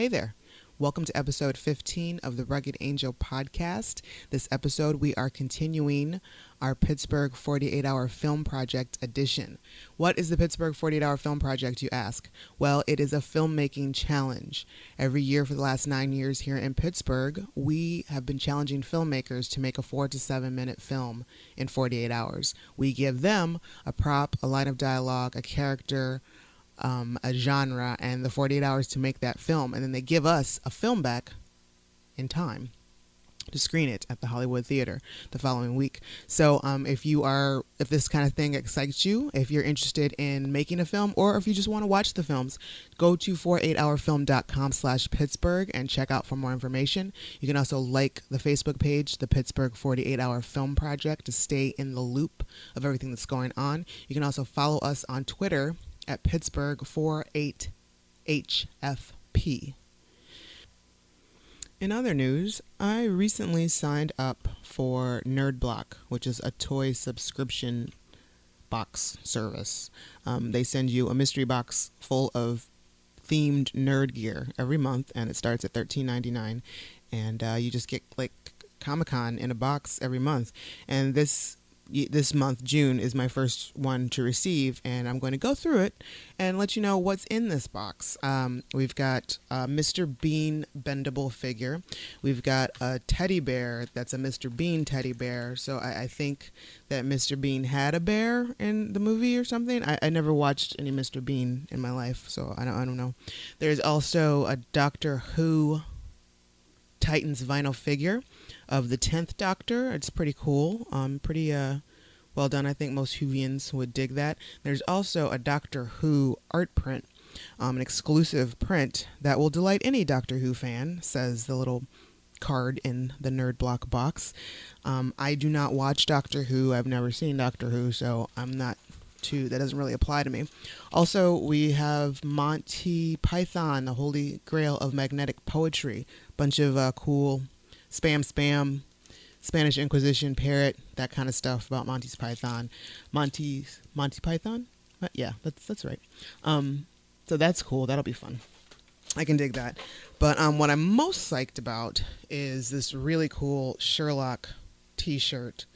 Hey there. Welcome to episode 15 of the Rugged Angel podcast. This episode, we are continuing our Pittsburgh 48 Hour Film Project edition. What is the Pittsburgh 48 Hour Film Project, you ask? Well, it is a filmmaking challenge. Every year for the last 9 years here in Pittsburgh, we have been challenging filmmakers to make a 4 to 7 minute film in 48 hours. We give them a prop, a line of dialogue, a character, a genre, and the 48 hours to make that film, and then they give us a film back in time to screen it at the Hollywood Theater the following week. So if this kind of thing excites you, if you're interested in making a film, or if you just want to watch the films, go to 48hourfilm.com/Pittsburgh and check out for more information. You can also like the Facebook page, the Pittsburgh 48 Hour Film Project, to stay in the loop of everything that's going on. You can also follow us on Twitter at Pittsburgh 48HFP. In other news, I recently signed up for Nerd Block, which is a toy subscription box service. They send you a mystery box full of themed nerd gear every month, and it starts at $13.99, and you just get like Comic-Con in a box every month. And this month, June, is my first one to receive, and I'm going to go through it and let you know what's in this box. We've got a Mr. Bean bendable figure. We've got a teddy bear that's a Mr. Bean teddy bear. So I think that Mr. Bean had a bear in the movie or something. I never watched any Mr. Bean in my life, so I don't know. There's also a Doctor Who Titans vinyl figure of the 10th Doctor. It's pretty cool. Pretty well done. I think most Whovians would dig that. There's also a Doctor Who art print, an exclusive print that will delight any Doctor Who fan, says the little card in the Nerd Block box. I do not watch Doctor Who. I've never seen Doctor Who, so I'm not too, that doesn't really apply to me. Also, we have Monty Python, the Holy Grail of Magnetic Poetry. Bunch of cool spam, Spanish Inquisition, parrot, that kind of stuff about Monty's Python. Monty Python? Yeah, that's right. So that's cool. That'll be fun. I can dig that. But what I'm most psyched about is this really cool Sherlock t-shirt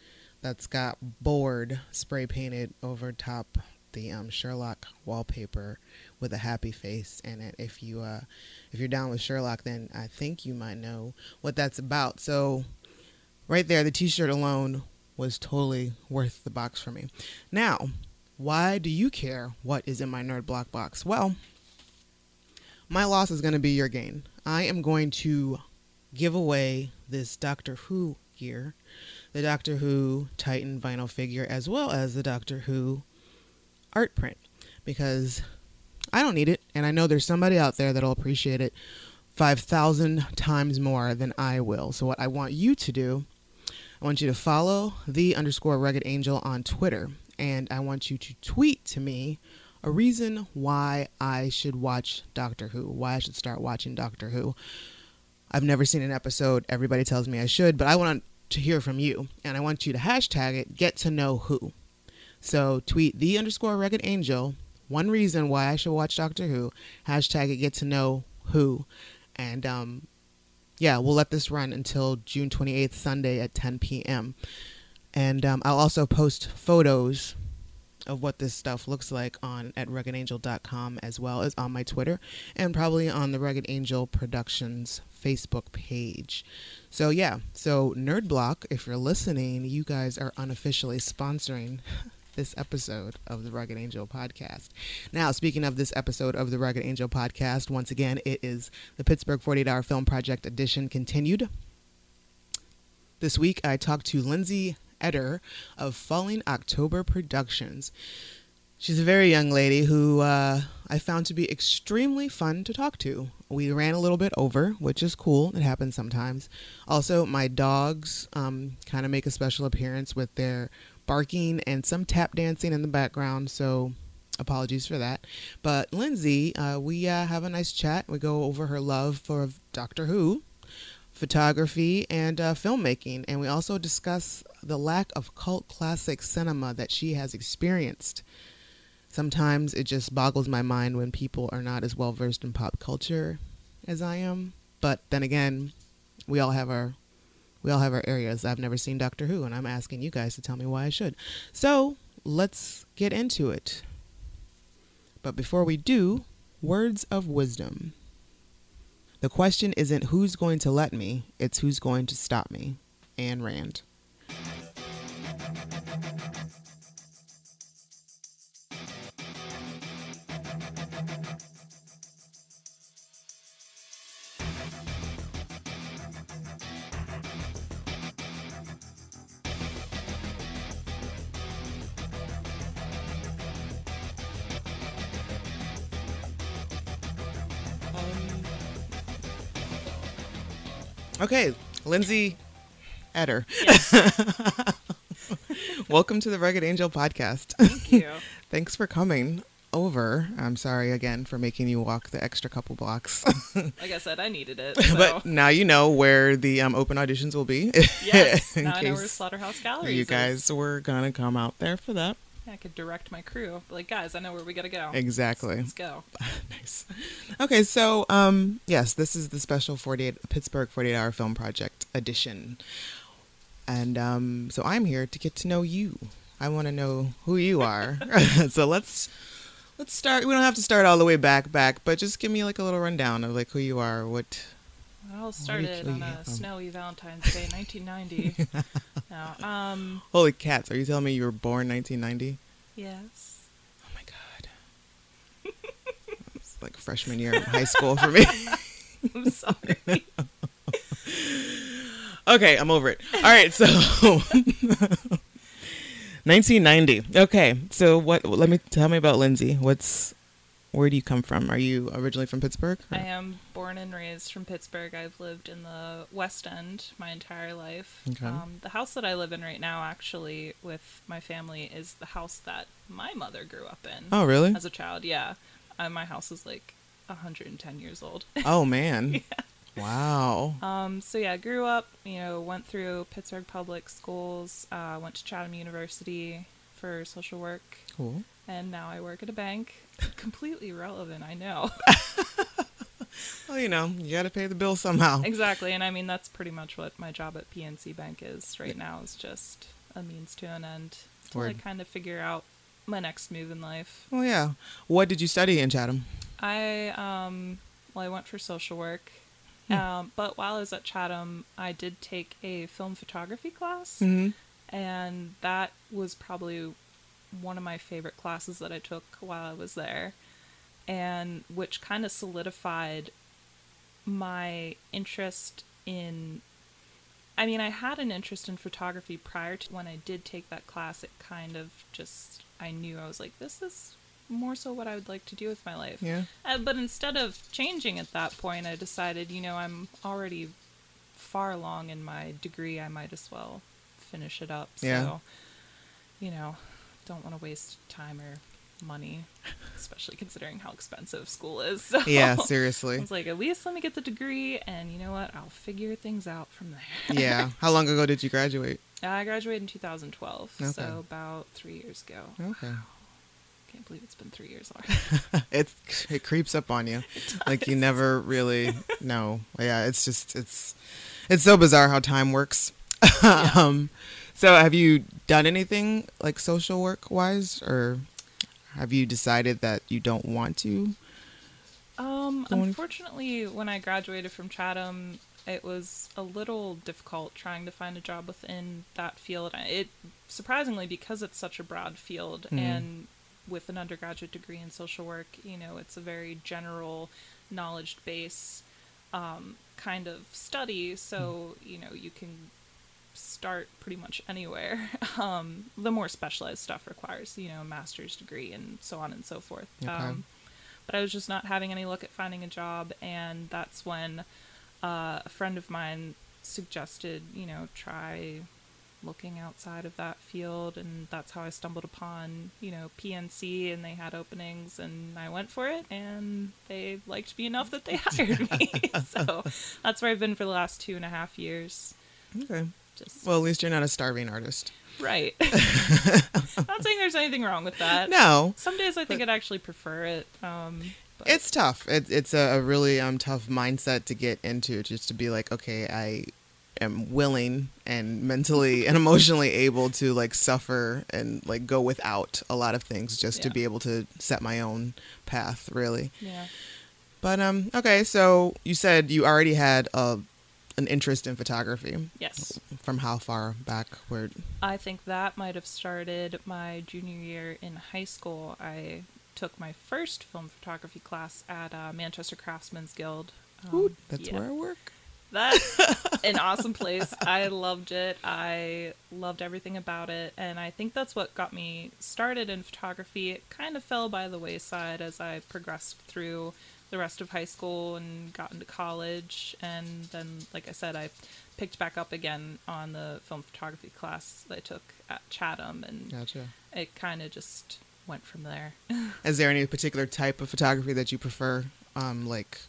that's got board spray painted over top the Sherlock wallpaper with a happy face in it. If you're down with Sherlock, then I think you might know what that's about. So right there, the t-shirt alone was totally worth the box for me. Now, why do you care what is in my Nerd Block box? Well, my loss is going to be your gain. I am going to give away this Doctor Who gear, the Doctor Who Titan vinyl figure, as well as the Doctor Who art print, because I don't need it, and I know there's somebody out there that'll appreciate it 5,000 times more than I will. So what I want you to do, I want you to follow _Rugged Angel on Twitter, and I want you to tweet to me a reason why I should watch Doctor Who, why I should start watching Doctor Who. I've never seen an episode. Everybody tells me I should, but I want to hear from you, and I want you to hashtag it, get to know who. So tweet _Rugged Angel, one reason why I should watch Doctor Who, hashtag it, get to know who, and yeah, we'll let this run until June 28th, Sunday at 10 p.m. and I'll also post photos of what this stuff looks like at ruggedangel.com, as well as on my Twitter, and probably on the Rugged Angel Productions Facebook page. So yeah, so Nerd Block, if you're listening, you guys are unofficially sponsoring this episode of the Rugged Angel podcast. Now, speaking of this episode of the Rugged Angel podcast, once again, it is the Pittsburgh 48 Hour Film Project edition continued. This week, I talked to Lyndsay Etter of Falling October Productions. She's a very young lady who I found to be extremely fun to talk to. We ran a little bit over, which is cool. It happens sometimes. Also, my dogs kind of make a special appearance with their barking and some tap dancing in the background, so apologies for that. But Lyndsay, we have a nice chat. We go over her love for Doctor Who, photography, and filmmaking, and we also discuss the lack of cult classic cinema that she has experienced. Sometimes it just boggles my mind when people are not as well versed in pop culture as I am. But then again, we all have our areas. I've never seen Doctor Who, and I'm asking you guys to tell me why I should. So let's get into it. But before we do, words of wisdom. The question isn't who's going to let me, it's who's going to stop me. Ayn Rand. Okay, Lyndsay Etter. Yes. Welcome to the Rugged Angel podcast. Thank you. Thanks for coming over. I'm sorry again for making you walk the extra couple blocks. Like I said, I needed it. So. But now you know where the open auditions will be. Yes, now I know where Slaughterhouse Gallery is. You guys were going to come out there for that. I could direct my crew. Like, guys, I know where we got to go. Exactly. Let's go. Nice. Okay, so, yes, this is the special Pittsburgh 48-Hour Film Project edition. And so I'm here to get to know you. I want to know who you are. So let's start. We don't have to start all the way back, but just give me, like, a little rundown of, like, who you are, what... It all started on a snowy Valentine's Day, 1990. No, holy cats, are you telling me you were born 1990? Yes. Oh my God. It's like freshman year in high school for me. I'm sorry. Okay, I'm over it. All right, so 1990. Okay, so tell me about Lyndsay. Where do you come from? Are you originally from Pittsburgh? Or? I am born and raised from Pittsburgh. I've lived in the West End my entire life. Okay. The house that I live in right now, actually, with my family, is the house that my mother grew up in. Oh, really? As a child, yeah. My house is like 110 years old. Oh, man. Yeah. Wow. So, yeah, I grew up, you know, went through Pittsburgh public schools, went to Chatham University for social work. Cool. And now I work at a bank. Completely irrelevant, I know. Well, you know, you got to pay the bill somehow. Exactly. And I mean, that's pretty much what my job at PNC Bank is right now, is just a means to an end. To like, kind of figure out my next move in life. Well, yeah. What did you study in Chatham? I went for social work. But while I was at Chatham, I did take a film photography class. Mm-hmm. And that was probably one of my favorite classes that I took while I was there, and which kind of solidified my interest in, I mean, I had an interest in photography prior to when I did take that class. It kind of just, I knew, I was like, this is more so what I would like to do with my life. Yeah. But instead of changing at that point, I decided, you know, I'm already far along in my degree. I might as well finish it up. So, yeah. You know, don't want to waste time or money, especially considering how expensive school is. So yeah, seriously. I was like, at least let me get the degree, and you know what? I'll figure things out from there. Yeah. How long ago did you graduate? I graduated in 2012, okay. So about 3 years ago. Okay. Wow. Can't believe it's been 3 years already. It creeps up on you. Like, you never really know. Yeah, it's just, it's so bizarre how time works. Yeah. So have you done anything like social work wise, or have you decided that you don't want to? Unfortunately, when I graduated from Chatham, it was a little difficult trying to find a job within that field. It surprisingly, because it's such a broad field, and with an undergraduate degree in social work, you know, it's a very general knowledge base kind of study. So, you know, you can start pretty much anywhere. The more specialized stuff requires, you know, a master's degree and so on and so forth. Okay. But I was just not having any luck at finding a job, and that's when a friend of mine suggested, you know, try looking outside of that field, and that's how I stumbled upon, you know, PNC, and they had openings, and I went for it, and they liked me enough that they hired me. So that's where I've been for the last 2.5 years. Okay. Just... Well, at least you're not a starving artist. Right. I'm not saying there's anything wrong with that. No. Some days I think I'd actually prefer it. But... It's tough. It's a really tough mindset to get into, just to be like, okay, I am willing and mentally and emotionally able to like suffer and like go without a lot of things just to be able to set my own path, really. Yeah. But okay, so you said you already had an interest in photography. Yes. From how far backward? I think that might have started my junior year in high school. I took my first film photography class at Manchester Craftsman's Guild. Ooh, that's where I work. That's an awesome place. I loved it. I loved everything about it. And I think that's what got me started in photography. It kind of fell by the wayside as I progressed through the rest of high school and got into college. And then, like I said, I picked back up again on the film photography class that I took at Chatham. And Gotcha. It kind of just went from there. Is there any particular type of photography that you prefer? Like...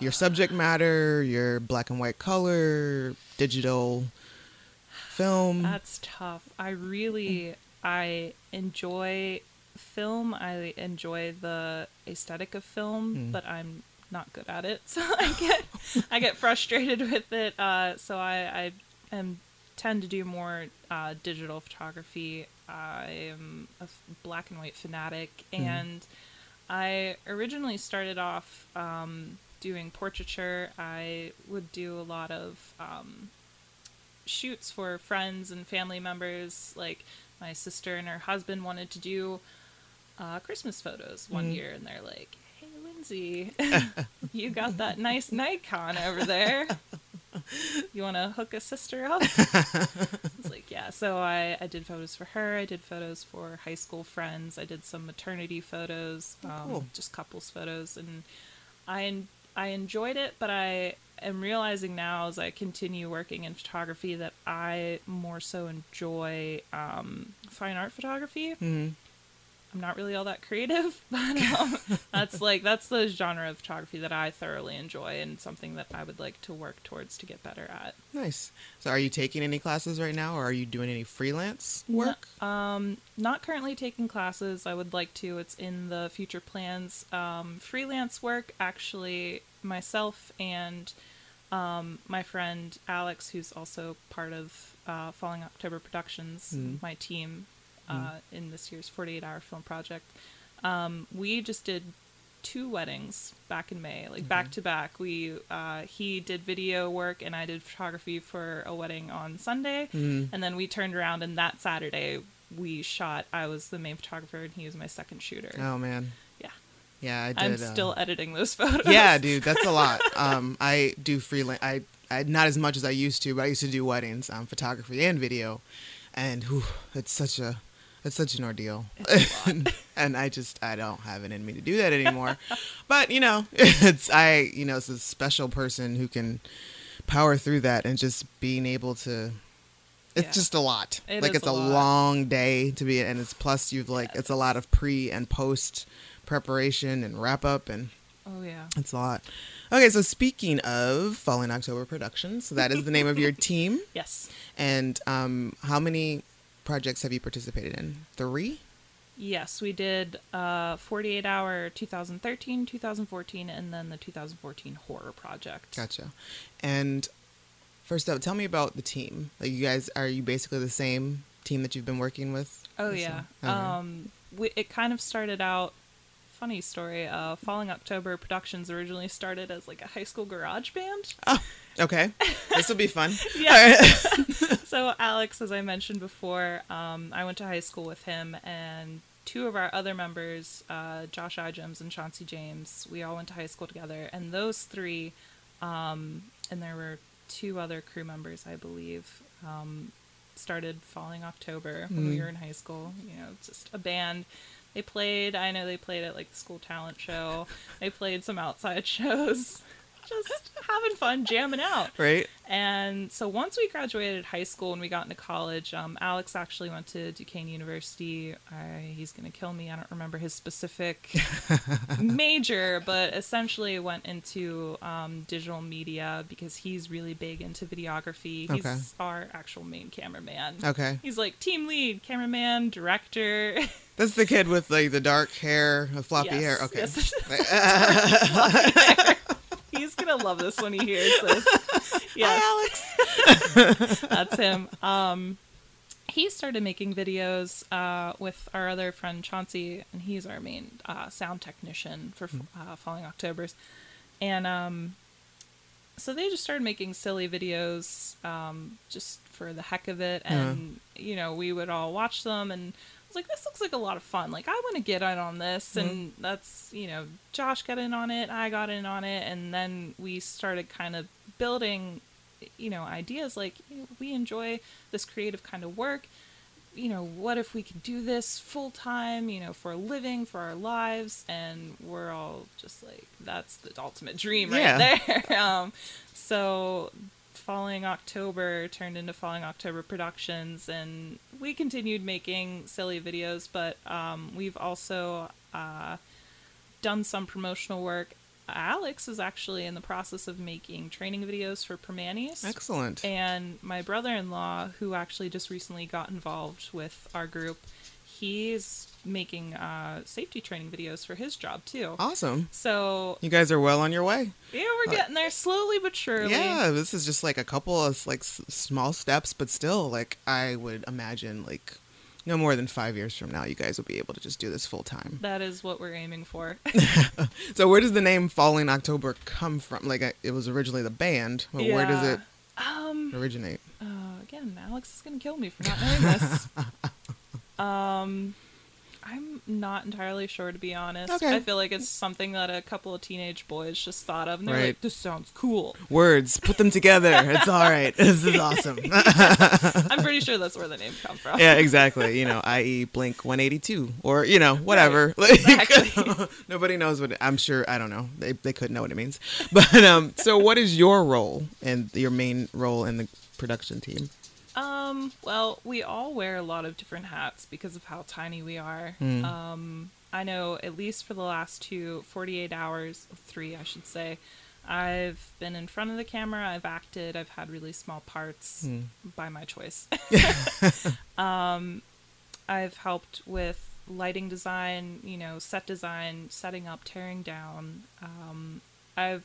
Your subject matter, your black and white color, digital film. That's tough. I enjoy film. I enjoy the aesthetic of film, but I'm not good at it. So I get frustrated with it. So I tend to do more digital photography. I am a black and white fanatic. And I originally started off... doing portraiture. I would do a lot of shoots for friends and family members. Like my sister and her husband wanted to do Christmas photos one year, and they're like, "Hey, Lyndsay, you got that nice Nikon over there. You want to hook a sister up?" I was like, "Yeah." So I did photos for her. I did photos for high school friends. I did some maternity photos, just couples photos, and I enjoyed it, but I am realizing now as I continue working in photography that I more so enjoy fine art photography. Mm-hmm. I'm not really all that creative, but that's the genre of photography that I thoroughly enjoy and something that I would like to work towards to get better at. Nice. So are you taking any classes right now, or are you doing any freelance work? No, not currently taking classes. I would like to. It's in the future plans. Freelance work, actually, myself and my friend Alex, who's also part of Falling October Productions, my team, in this year's 48-hour film project. We just did 2 weddings back in May, like back to back. We he did video work and I did photography for a wedding on Sunday, and then we turned around and that Saturday we shot. I was the main photographer and he was my second shooter. Oh man. Yeah, I did. I'm still editing those photos. Yeah, dude, that's a lot. I do freelance. I not as much as I used to, but I used to do weddings, photography and video, and it's such an ordeal. And I don't have it in me to do that anymore. But, you know, it's a special person who can power through that, and just being able to, it's just a lot. It's a long day to be, and it's plus you've it's a lot of pre and post preparation and wrap up, and it's a lot. Okay, so speaking of Falling October Productions, that is the name of your team. Yes. And how many projects have you participated in? 3? Yes, we did 48 Hour 2013, 2014, and then the 2014 Horror Project. Gotcha. And first up, tell me about the team. Like, you guys, are you basically the same team that you've been working with? Oh, yeah. It kind of started out, funny story, Falling October Productions originally started as like a high school garage band. Oh, okay. This will be fun. Yeah. All right. So Alex, as I mentioned before, I went to high school with him, and 2 of our other members, Josh Igems and Chauncey James, we all went to high school together. And those 3, and there were 2 other crew members, I believe, started Falling October when we were in high school. You know, just a band. They played, I know they played at like the school talent show. They played some outside shows. just having fun, jamming out. Right. And so once we graduated high school and we got into college, Alex actually went to Duquesne University. He's going to kill me. I don't remember his specific major, but essentially went into digital media because he's really big into videography. He's okay. Our actual main cameraman. Okay. He's like team lead, cameraman, director. That's the kid with like the dark hair, floppy yes, hair. Okay. Yes. Floppy hair. He's going to love this when he hears this. Yes. Hi, Alex. That's him. He started making videos with our other friend Chauncey, and he's our main sound technician for Falling Octobers. And so they just started making silly videos just for the heck of it. And, you know, we would all watch them and like, this looks like a lot of fun. Like, I want to get in on this. Mm-hmm. And that's, you know, Josh got in on it. I got in on it. And then we started kind of building, you know, ideas like, you know, we enjoy this creative kind of work. You know, what if we could do this full time, you know, for a living, for our lives? And we're all just like, that's the ultimate dream right there. So Falling October turned into Falling October Productions, and we continued making silly videos, but we've also done some promotional work. Alex is actually in the process of making training videos for Primanti's. Excellent. And my brother-in-law, who actually just recently got involved with our group, he's making safety training videos for his job too. Awesome. So you guys are well on your way. Yeah, we're getting there slowly but surely. Yeah, this is just like a couple of like small steps, but still, like, I would imagine like no more than 5 years from now you guys will be able to just do this full time. That is what we're aiming for. So where does the name Falling October come from? Like, it was originally the band, but where does it originate? Again, Alex is gonna kill me for not knowing this. I'm not entirely sure, to be honest. Okay. I feel like it's something that a couple of teenage boys just thought of, and they're like, this sounds cool. Words, put them together. It's all right. This is awesome. Yeah. I'm pretty sure that's where the name comes from. Yeah, exactly. You know, i.e. Blink 182 or, you know, whatever. Right. Like, exactly. Nobody knows what I'm sure. I don't know. They could know what it means. But so what is your role and your main role in the production team? Well, we all wear a lot of different hats because of how tiny we are. Mm. I know at least for the last 3 I should say, I've been in front of the camera, I've acted, I've had really small parts by my choice. I've helped with lighting design, you know, set design, setting up, tearing down. I've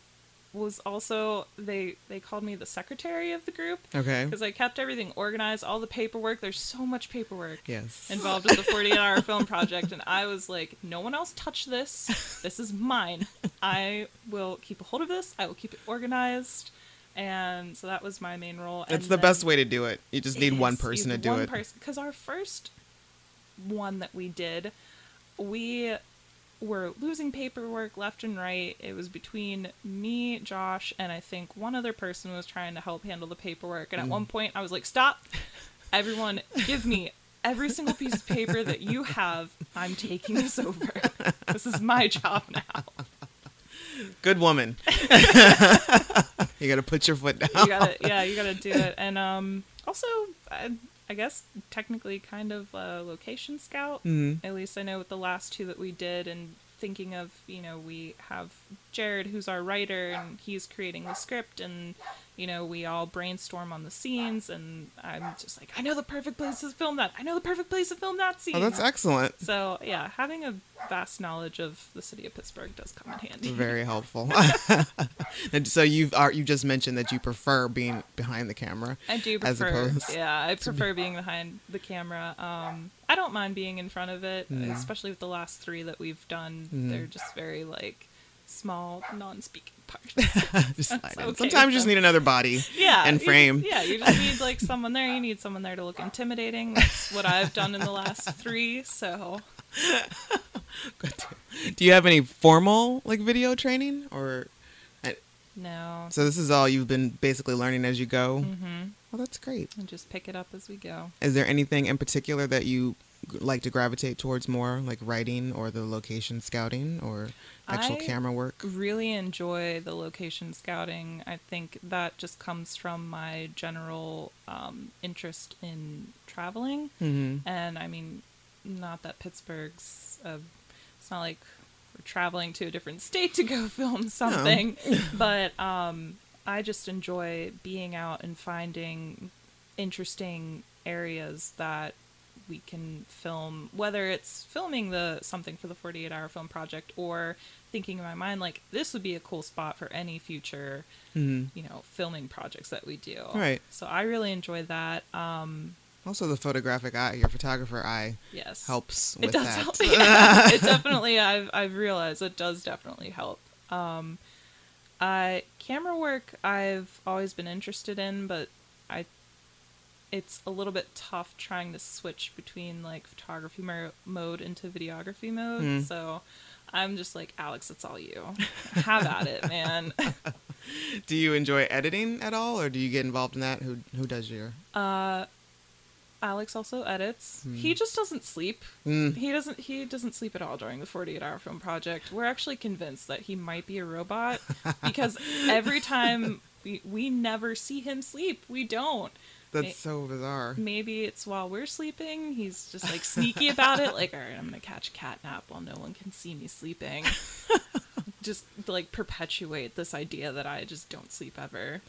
was also, they called me the secretary of the group. Okay. Because I kept everything organized, all the paperwork. There's so much paperwork involved with the 48 Hour Film Project. And I was like, no one else touch this. This is mine. I will keep a hold of this. I will keep it organized. And so that was my main role. It's the best way to do it. You just need one person to do it. Because our first one that we did, we're losing paperwork left and right. It was between me, Josh, and I think one other person was trying to help handle the paperwork. And at one point I was like, stop, everyone, give me every single piece of paper that you have. I'm taking this over. This is my job now. Good woman. You got to put your foot down. You got to do it. And also, I guess technically kind of a location scout. Mm-hmm. At least I know with the last two that we did, and thinking of, you know, we have Jared, who's our writer, and he's creating the script, and, you know, we all brainstorm on the scenes, and I'm just like, I know the perfect place to film that. I know the perfect place to film that scene. Oh, that's excellent. So, yeah, having a vast knowledge of the city of Pittsburgh does come in handy. Very helpful. And so you just mentioned that you prefer being behind the camera. I do prefer. Yeah, I prefer being behind the camera. I don't mind being in front of it, especially with the last three that we've done. They're just very, like, small, non-speaking parts. Just okay. Sometimes you just need another body and frame. You just need, like, someone there. You need someone there to look intimidating. That's what I've done in the last three, so... Good. Do you have any formal, like, video training? Or... No. So this is all you've been basically learning as you go? Mm-hmm. Well, that's great. And just pick it up as we go. Is there anything in particular that you like to gravitate towards more, like writing or the location scouting or actual camera work? I really enjoy the location scouting. I think that just comes from my general interest in traveling. Mm-hmm. And I mean, not that Pittsburgh's, it's not like we're traveling to a different state to go film something, no. But I just enjoy being out and finding interesting areas that we can film, whether it's filming something for the 48 Hour Film Project or thinking in my mind, like, this would be a cool spot for any future, you know, filming projects that we do. Right. So I really enjoy that. Also the photographic eye, your photographer eye, yes, helps with that. Help, yeah. It definitely, I've realized it does definitely help. Camera work I've always been interested in, but it's a little bit tough trying to switch between like photography mode into videography mode. So I'm just like, Alex, it's all you. Have at it, man. Do you enjoy editing at all, or do you get involved in that? Who does your? Alex also edits. He just doesn't sleep. He doesn't sleep at all during the 48 Hour Film Project. We're actually convinced that he might be a robot because every time we never see him sleep. We don't. That's so bizarre. Maybe it's while we're sleeping. He's just like sneaky about it. Like, all right, I'm going to catch a cat nap while no one can see me sleeping. Just like perpetuate this idea that I just don't sleep ever.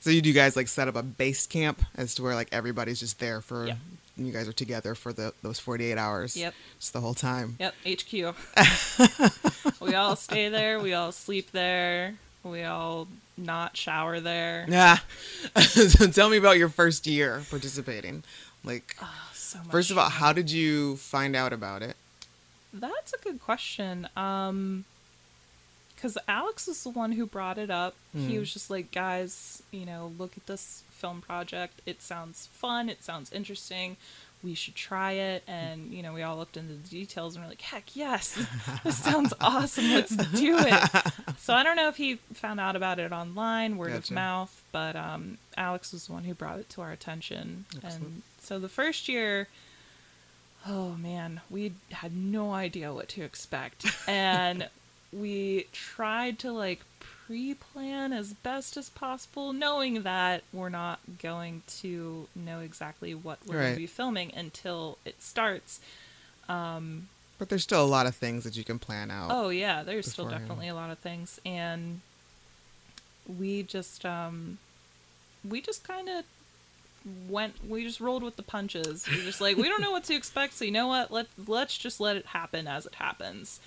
So you guys like set up a base camp as to where like everybody's just there for, yep. You guys are together for those 48 hours. Yep. Just the whole time. Yep. HQ. We all stay there. We all sleep there. We all not shower there. Yeah. So tell me about your first year participating. Like, so much. First of all, how did you find out about it? That's a good question. Because Alex was the one who brought it up. He was just like, guys, you know, look at this film project. It sounds fun. It sounds interesting. We should try it. And, you know, we all looked into the details and we're like, heck yes, this sounds awesome. Let's do it. So I don't know if he found out about it online, word of mouth, but Alex was the one who brought it to our attention. Excellent. And so the first year, oh man, we had no idea what to expect. And we tried to like pre-plan as best as possible, knowing that we're not going to know exactly what we're going to be filming until it starts. But there's still a lot of things that you can plan out. Oh yeah, there's still definitely a lot of things, and we just kind of rolled with the punches. We're just like, we don't know what to expect, so you know what, let's just let it happen as it happens.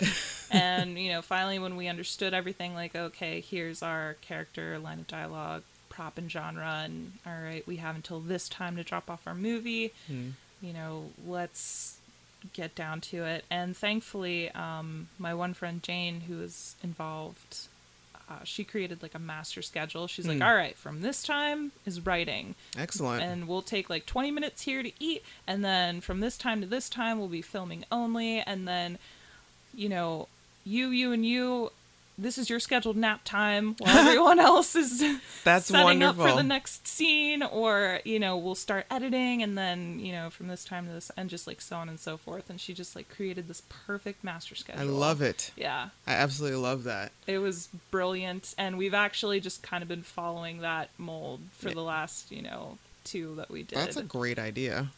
And you know, finally when we understood everything, like, okay, here's our character, line of dialogue, prop and genre, and all right, we have until this time to drop off our movie. You know, let's get down to it. And thankfully my one friend Jane, who was involved, she created like a master schedule. She's like, all right, from this time is writing. Excellent. And we'll take like 20 minutes here to eat. And then from this time to this time, we'll be filming only. And then, you know, you, this is your scheduled nap time while everyone else is That's setting wonderful. Up for the next scene. Or, you know, we'll start editing. And then, you know, from this time to this, and just like so on and so forth. And she just like created this perfect master schedule. I love it. Yeah. I absolutely love that. It was brilliant. And we've actually just kind of been following that mold for the last, you know, two that we did. That's a great idea.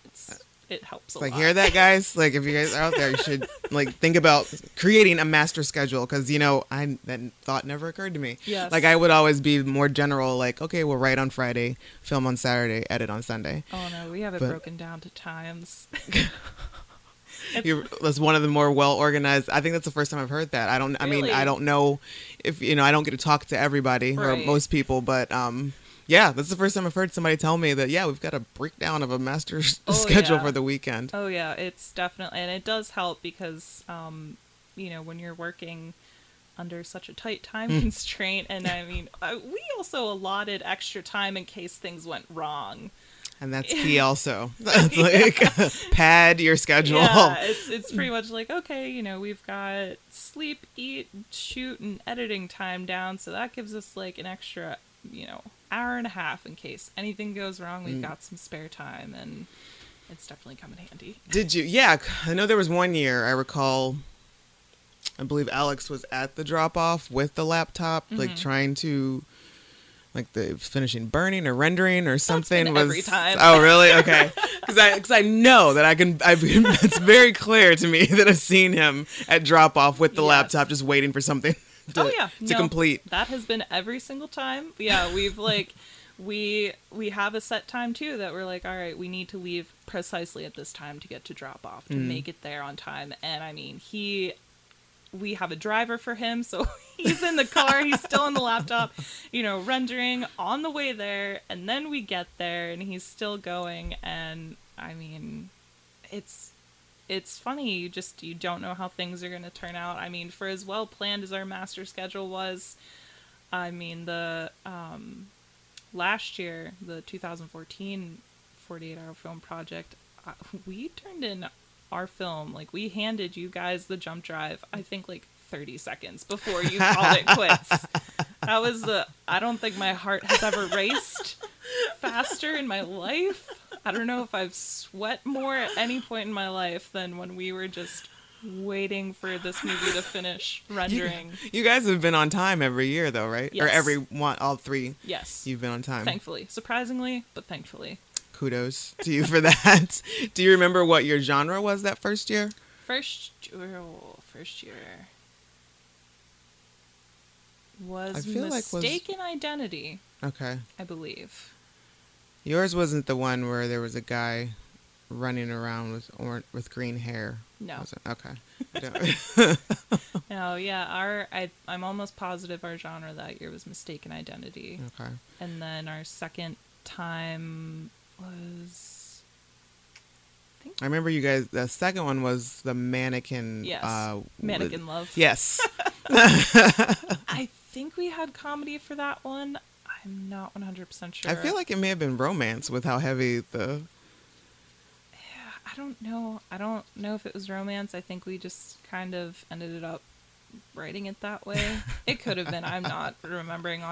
It helps a lot. Like, hear that, guys? Like, if you guys are out there, you should, like, think about creating a master schedule. Because, you know, that thought never occurred to me. Yes. Like, I would always be more general, like, okay, we'll write on Friday, film on Saturday, edit on Sunday. Oh, no, we have it broken down to times. That's one of the more well-organized. I think that's the first time I've heard that. I mean, I don't know if, you know, I don't get to talk to everybody or most people, but... yeah, that's the first time I've heard somebody tell me that, yeah, we've got a breakdown of a master schedule for the weekend. Oh, yeah, it's definitely, and it does help because, you know, when you're working under such a tight time constraint, and I mean, we also allotted extra time in case things went wrong. And that's key also. That's like, pad your schedule. Yeah, it's pretty much like, okay, you know, we've got sleep, eat, shoot, and editing time down, so that gives us, like, an extra, you know, hour and a half in case anything goes wrong. We've got some spare time, and it's definitely come in handy. Did you? Yeah. I know there was one year I recall, I believe Alex was at the drop-off with the laptop, mm-hmm. like trying to, like the finishing burning or rendering or something. That's been every time. Oh, really? Okay. Because I know that it's very clear to me that I've seen him at drop-off with the yes. laptop just waiting for something to complete. That has been every single time. Yeah, we've like... We have a set time, too, that we're like, all right, we need to leave precisely at this time to get to drop off, to make it there on time. And, I mean, we have a driver for him, so he's in the car, he's still on the laptop, rendering on the way there. And then we get there, and he's still going. And, I mean, it's funny. You don't know how things are going to turn out. I mean, for as well planned as our master schedule was, I mean, the... last year, the 2014 48 Hour Film Project, we turned in our film. Like, we handed you guys the jump drive, I think, like 30 seconds before you called it quits. That was I don't think my heart has ever raced faster in my life. I don't know if I've sweat more at any point in my life than when we were just waiting for this movie to finish rendering. You guys have been on time every year, though, right? Yes. Or all three. Yes. You've been on time. Thankfully. Surprisingly, but thankfully. Kudos to you for that. Do you remember what your genre was that first year? First year. Was Mistaken Identity. Okay. I believe. Yours wasn't the one where there was a guy running around with green hair. No. Okay. No, yeah. I'm almost positive our genre that year was Mistaken Identity. Okay. And then our second time was... I remember you guys... The second one was the Mannequin... Yes. Mannequin Love. Yes. I think we had comedy for that one. I'm not 100% sure. I feel like it may have been romance with how heavy the... I don't know. I don't know if it was romance. I think we just kind of ended up writing it that way. It could have been. I'm not remembering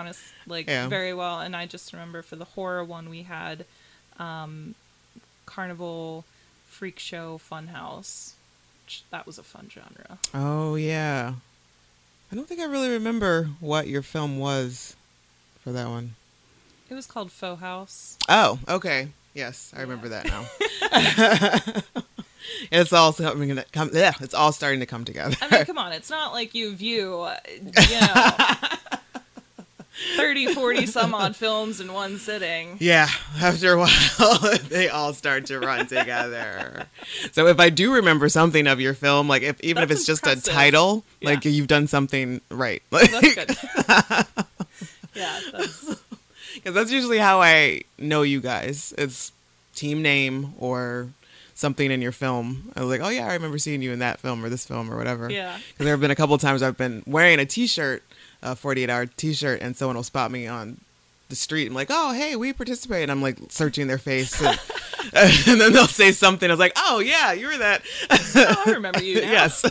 very well. And I just remember for the horror one, we had Carnival, Freak Show, Funhouse. That was a fun genre. Oh, yeah. I don't think I really remember what your film was for that one. It was called Faux House. Oh, okay. Yes, I remember that now. It's all starting to come together. I mean, come on. It's not like you view, 30, 40 some odd films in one sitting. Yeah. After a while, they all start to run together. So if I do remember something of your film, like if it's impressive. Just a title, like you've done something right. Like, that's good. Yeah, that's... Because that's usually how I know you guys. It's team name or something in your film. I was like, oh, yeah, I remember seeing you in that film or this film or whatever. Yeah. Because there have been a couple of times I've been wearing a T-shirt, a 48-hour T-shirt, and someone will spot me on the street. I'm like, oh, hey, we participate. And I'm like searching their face. And, and then they'll say something. I was like, oh, yeah, you were that. Oh, I remember you now. Yes.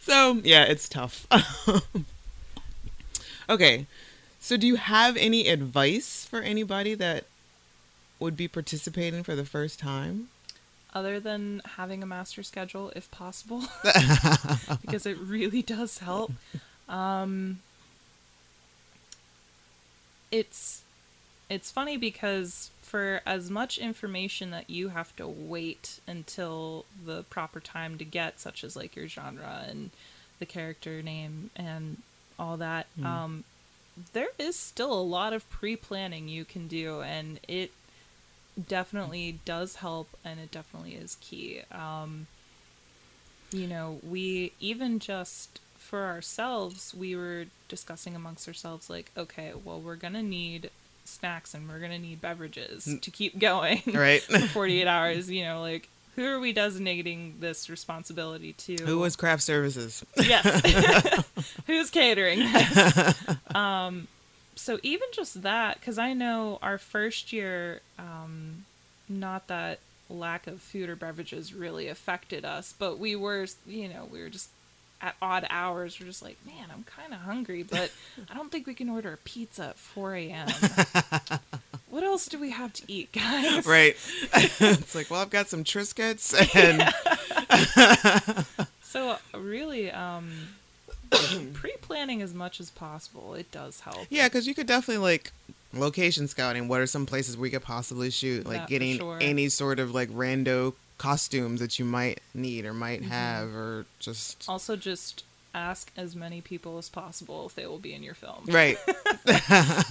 So, yeah, it's tough. Okay. So do you have any advice for anybody that would be participating for the first time? Other than having a master schedule, if possible, because it really does help. It's funny because for as much information that you have to wait until the proper time to get, such as like your genre and the character name and all that, there is still a lot of pre-planning you can do, and it definitely does help, and it definitely is key. We even just for ourselves, we were discussing amongst ourselves, like, okay, well, we're going to need snacks and we're going to need beverages to keep going right. for 48 hours, like, who are we designating this responsibility to? Who was craft services? Yes. Who's catering this? So even just that, because I know our first year, not that lack of food or beverages really affected us, but we were just at odd hours. We're just like, man, I'm kind of hungry, but I don't think we can order a pizza at 4 a.m. what else do we have to eat, guys? Right. It's like, well, I've got some Triscuits. And so really, pre-planning as much as possible, it does help. Yeah, because you could definitely, like, location scouting. What are some places we could possibly shoot? Like, getting any sort of, like, rando costumes that you might need or might have, or just... Also just... ask as many people as possible if they will be in your film, right?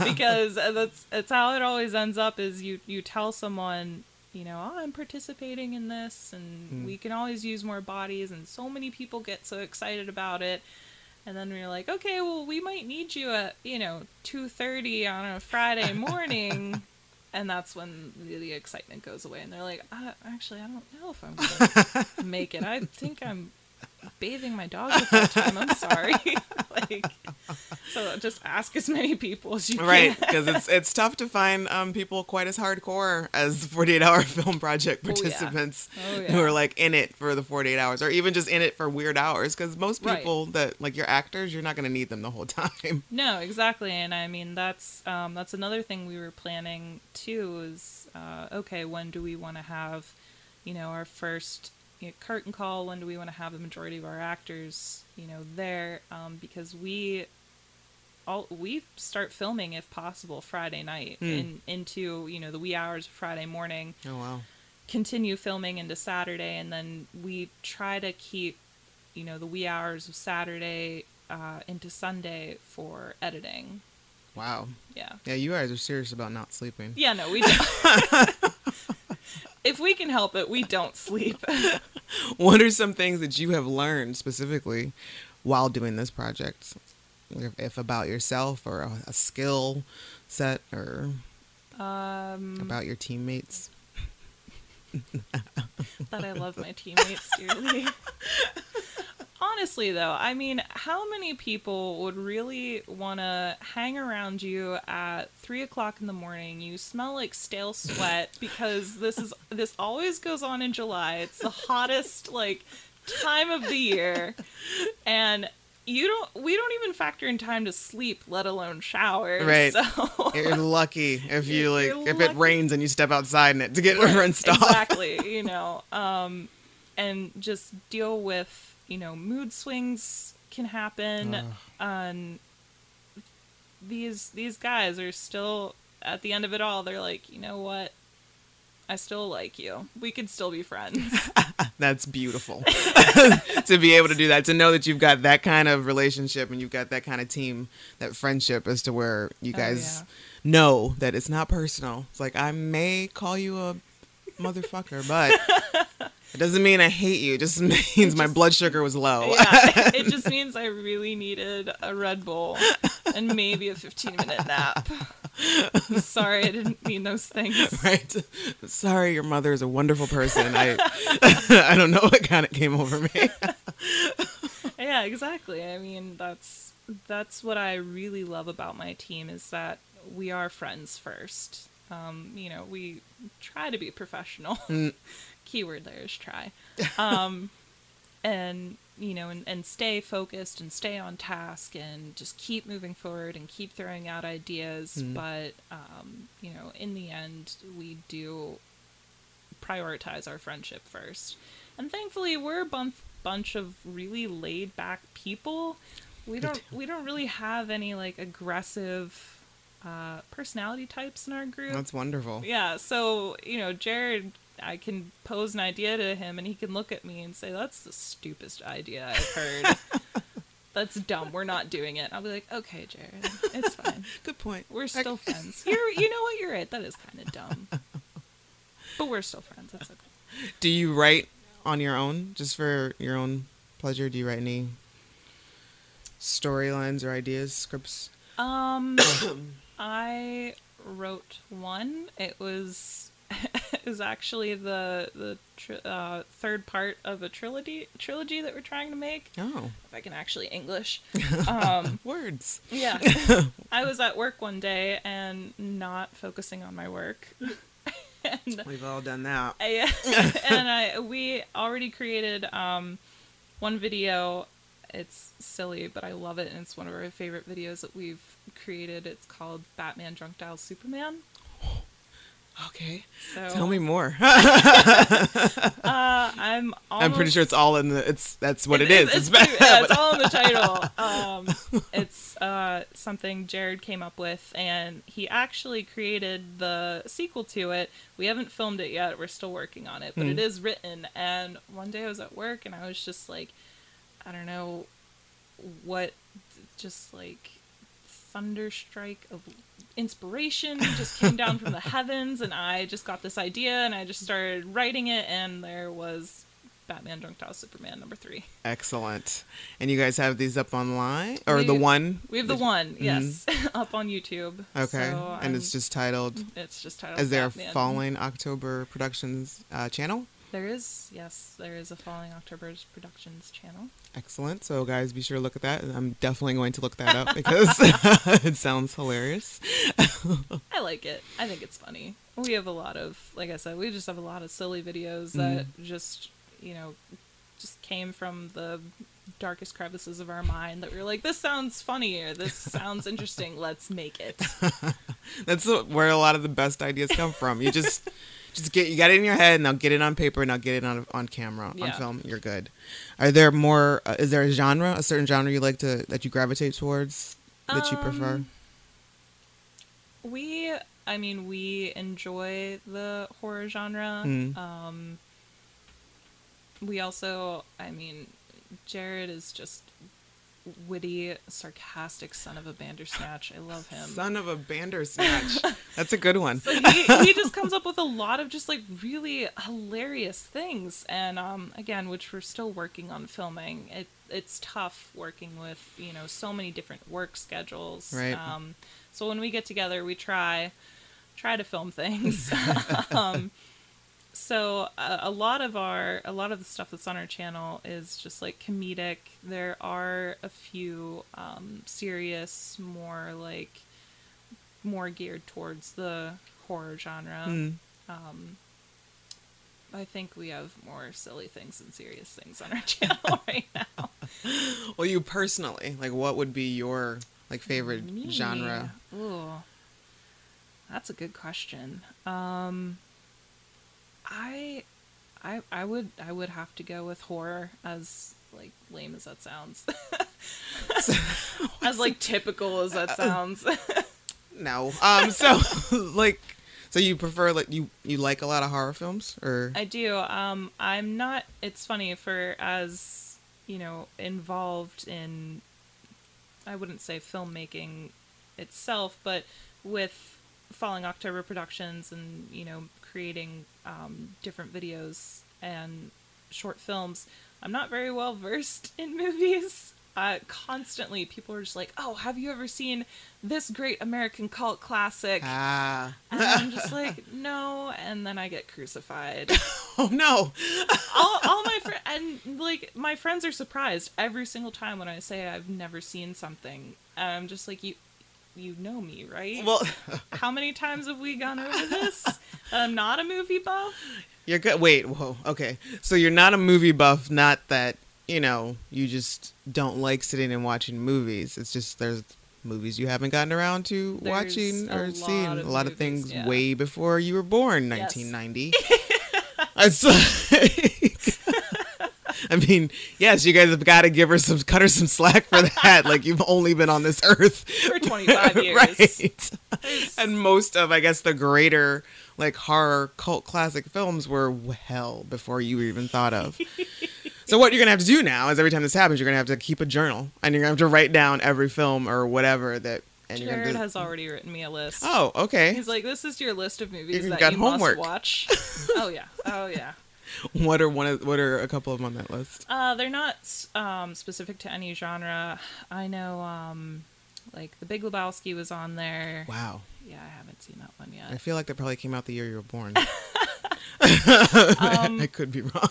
Because that's how it always ends up, is you tell someone, you know, oh, I'm participating in this, and we can always use more bodies, and so many people get so excited about it, and then we're like, okay, well, we might need you at, you know, 2:30 on a Friday morning. And that's when the excitement goes away, and they're like, actually, I don't know if I'm gonna make it. I think I'm bathing my dog the whole time. I'm sorry. Like, so just ask as many people as you can. Right, because it's tough to find people quite as hardcore as the 48 Hour Film Project participants who are like in it for the 48 hours, or even just in it for weird hours. Because most people that, like, your actors, you're not going to need them the whole time. No, exactly. And I mean, that's another thing we were planning too. Is okay, when do we want to have, you know, our first curtain call, when do we want to have the majority of our actors, you know, there, because we start filming, if possible, Friday night and into, you know, the wee hours of Friday morning. Oh, wow. Continue filming into Saturday, and then we try to keep, you know, the wee hours of Saturday into Sunday for editing. Wow. Yeah. Yeah, you guys are serious about not sleeping. Yeah, no, we don't. If we can help it, we don't sleep. What are some things that you have learned specifically while doing this project? If about yourself, or a skill set, or about your teammates? That I love my teammates dearly. Honestly, though, I mean, how many people would really want to hang around you at 3 o'clock in the morning? You smell like stale sweat, because this always goes on in July. It's the hottest, like, time of the year, and we don't even factor in time to sleep, let alone shower. Right. So you're lucky if you if it rains and you step outside and it rinsed off. Exactly. You know, and just deal with, you know, mood swings can happen. And these guys are still, at the end of it all, they're like, you know what? I still like you. We could still be friends. That's beautiful. To be able to do that, to know that you've got that kind of relationship, and you've got that kind of team, that friendship, as to where you guys know that it's not personal. It's like, I may call you a motherfucker, but... It doesn't mean I hate you. It just means my blood sugar was low. Yeah, it just means I really needed a Red Bull and maybe a 15-minute nap. I'm sorry, I didn't mean those things. Right. Sorry, your mother is a wonderful person. I don't know what kind of came over me. Yeah, exactly. I mean, that's what I really love about my team, is that we are friends first. You know, we try to be professional. Keyword there is try. And, you know, and stay focused and stay on task and just keep moving forward and keep throwing out ideas. But, you know, in the end, we do prioritize our friendship first. And thankfully, we're a bunch of really laid back people. We don't really have any, like, aggressive personality types in our group. That's wonderful. Yeah. So, you know, Jared, I can pose an idea to him, and he can look at me and say, that's the stupidest idea I've heard. That's dumb. We're not doing it. I'll be like, okay, Jared, it's fine. Good point. We're still friends. You know what? You're right. That is kind of dumb. But we're still friends. That's okay. Do you write on your own, just for your own pleasure? Do you write any storylines or ideas, scripts? I wrote one. It was actually the third part of a trilogy that we're trying to make. Oh, if I can actually English words. Yeah, I was at work one day and not focusing on my work. And we've all done that. We already created one video. It's silly, but I love it, and it's one of our favorite videos that we've created. It's called Batman Drunk Dials Superman. Okay. So, tell me more. I'm pretty sure it's all in the. That's what it is. It's all in the title. It's something Jared came up with, and he actually created the sequel to it. We haven't filmed it yet. We're still working on it, but it is written. And one day I was at work, and I was just like, I don't know what, just like thunderstrike of inspiration just came down from the heavens, and I just got this idea, and I just started writing it, and there was Batman Drunk Dial Superman #3. Excellent. And you guys have these up online? Or we have the one, yes, up on YouTube. Okay. So and it's just titled is there Batman. A Falling October Productions channel? There is, yes. There is a Falling October Productions channel. Excellent. So, guys, be sure to look at that. I'm definitely going to look that up because it sounds hilarious. I like it. I think it's funny. We have a lot of, like I said, we just have a lot of silly videos that just, you know, just came from the darkest crevices of our mind that we were like, this sounds funny or this sounds interesting. Let's make it. That's where a lot of the best ideas come from. You just... you got it in your head, and now get it on paper, and now get it on camera, on film. You're good. Are there more? Is there a certain genre you like to that you gravitate towards that you prefer? We enjoy the horror genre. We also, Jared is just witty, sarcastic son of a bandersnatch. I love him. Son of a bandersnatch. That's a good one. So he just comes up with a lot of just like really hilarious things, and again, which we're still working on filming. It's tough working with, you know, so many different work schedules. Right. So when we get together, we try to film things. So a lot of the stuff that's on our channel is just like comedic. There are a few serious, more geared towards the horror genre. I think we have more silly things and serious things on our channel right now. Well, you personally, like, what would be your favorite genre? Ooh, that's a good question. I would have to go with horror, as like lame as that sounds. As like typical as that sounds. No. So you prefer you like a lot of horror films, or? I do. I'm not, it's funny, for as, you know, involved in, I wouldn't say filmmaking itself, but with Falling October Productions and, you know, creating different videos and short films, I'm not very well versed in movies. Constantly people are just like, oh, have you ever seen this great American cult classic? And I'm just like, no, and then I get crucified. Oh no. all my friends, and like my friends are surprised every single time when I say I've never seen something, and I'm just like, you know me, right? Well, how many times have we gone over this? I'm not a movie buff. You're good. Wait, whoa. Okay. So you're not a movie buff. Not that, you know, you just don't like sitting and watching movies. It's just there's movies you haven't gotten around to watching or seeing. A lot of things way before you were born, 1990. Yes. Yes, you guys have got to cut her some slack for that. Like, you've only been on this earth for 25 years. Right. And most of, I guess, the greater, horror cult classic films were hell before you were even thought of. So what you're going to have to do now is every time this happens, you're going to have to keep a journal. And you're going to have to write down every film or whatever that... And Jared has already written me a list. Oh, okay. He's like, this is your list of movies you must watch. Oh, yeah. What are a couple of them on that list? They're not specific to any genre. I know, The Big Lebowski was on there. Wow. Yeah, I haven't seen that one yet. I feel like that probably came out the year you were born. I could be wrong.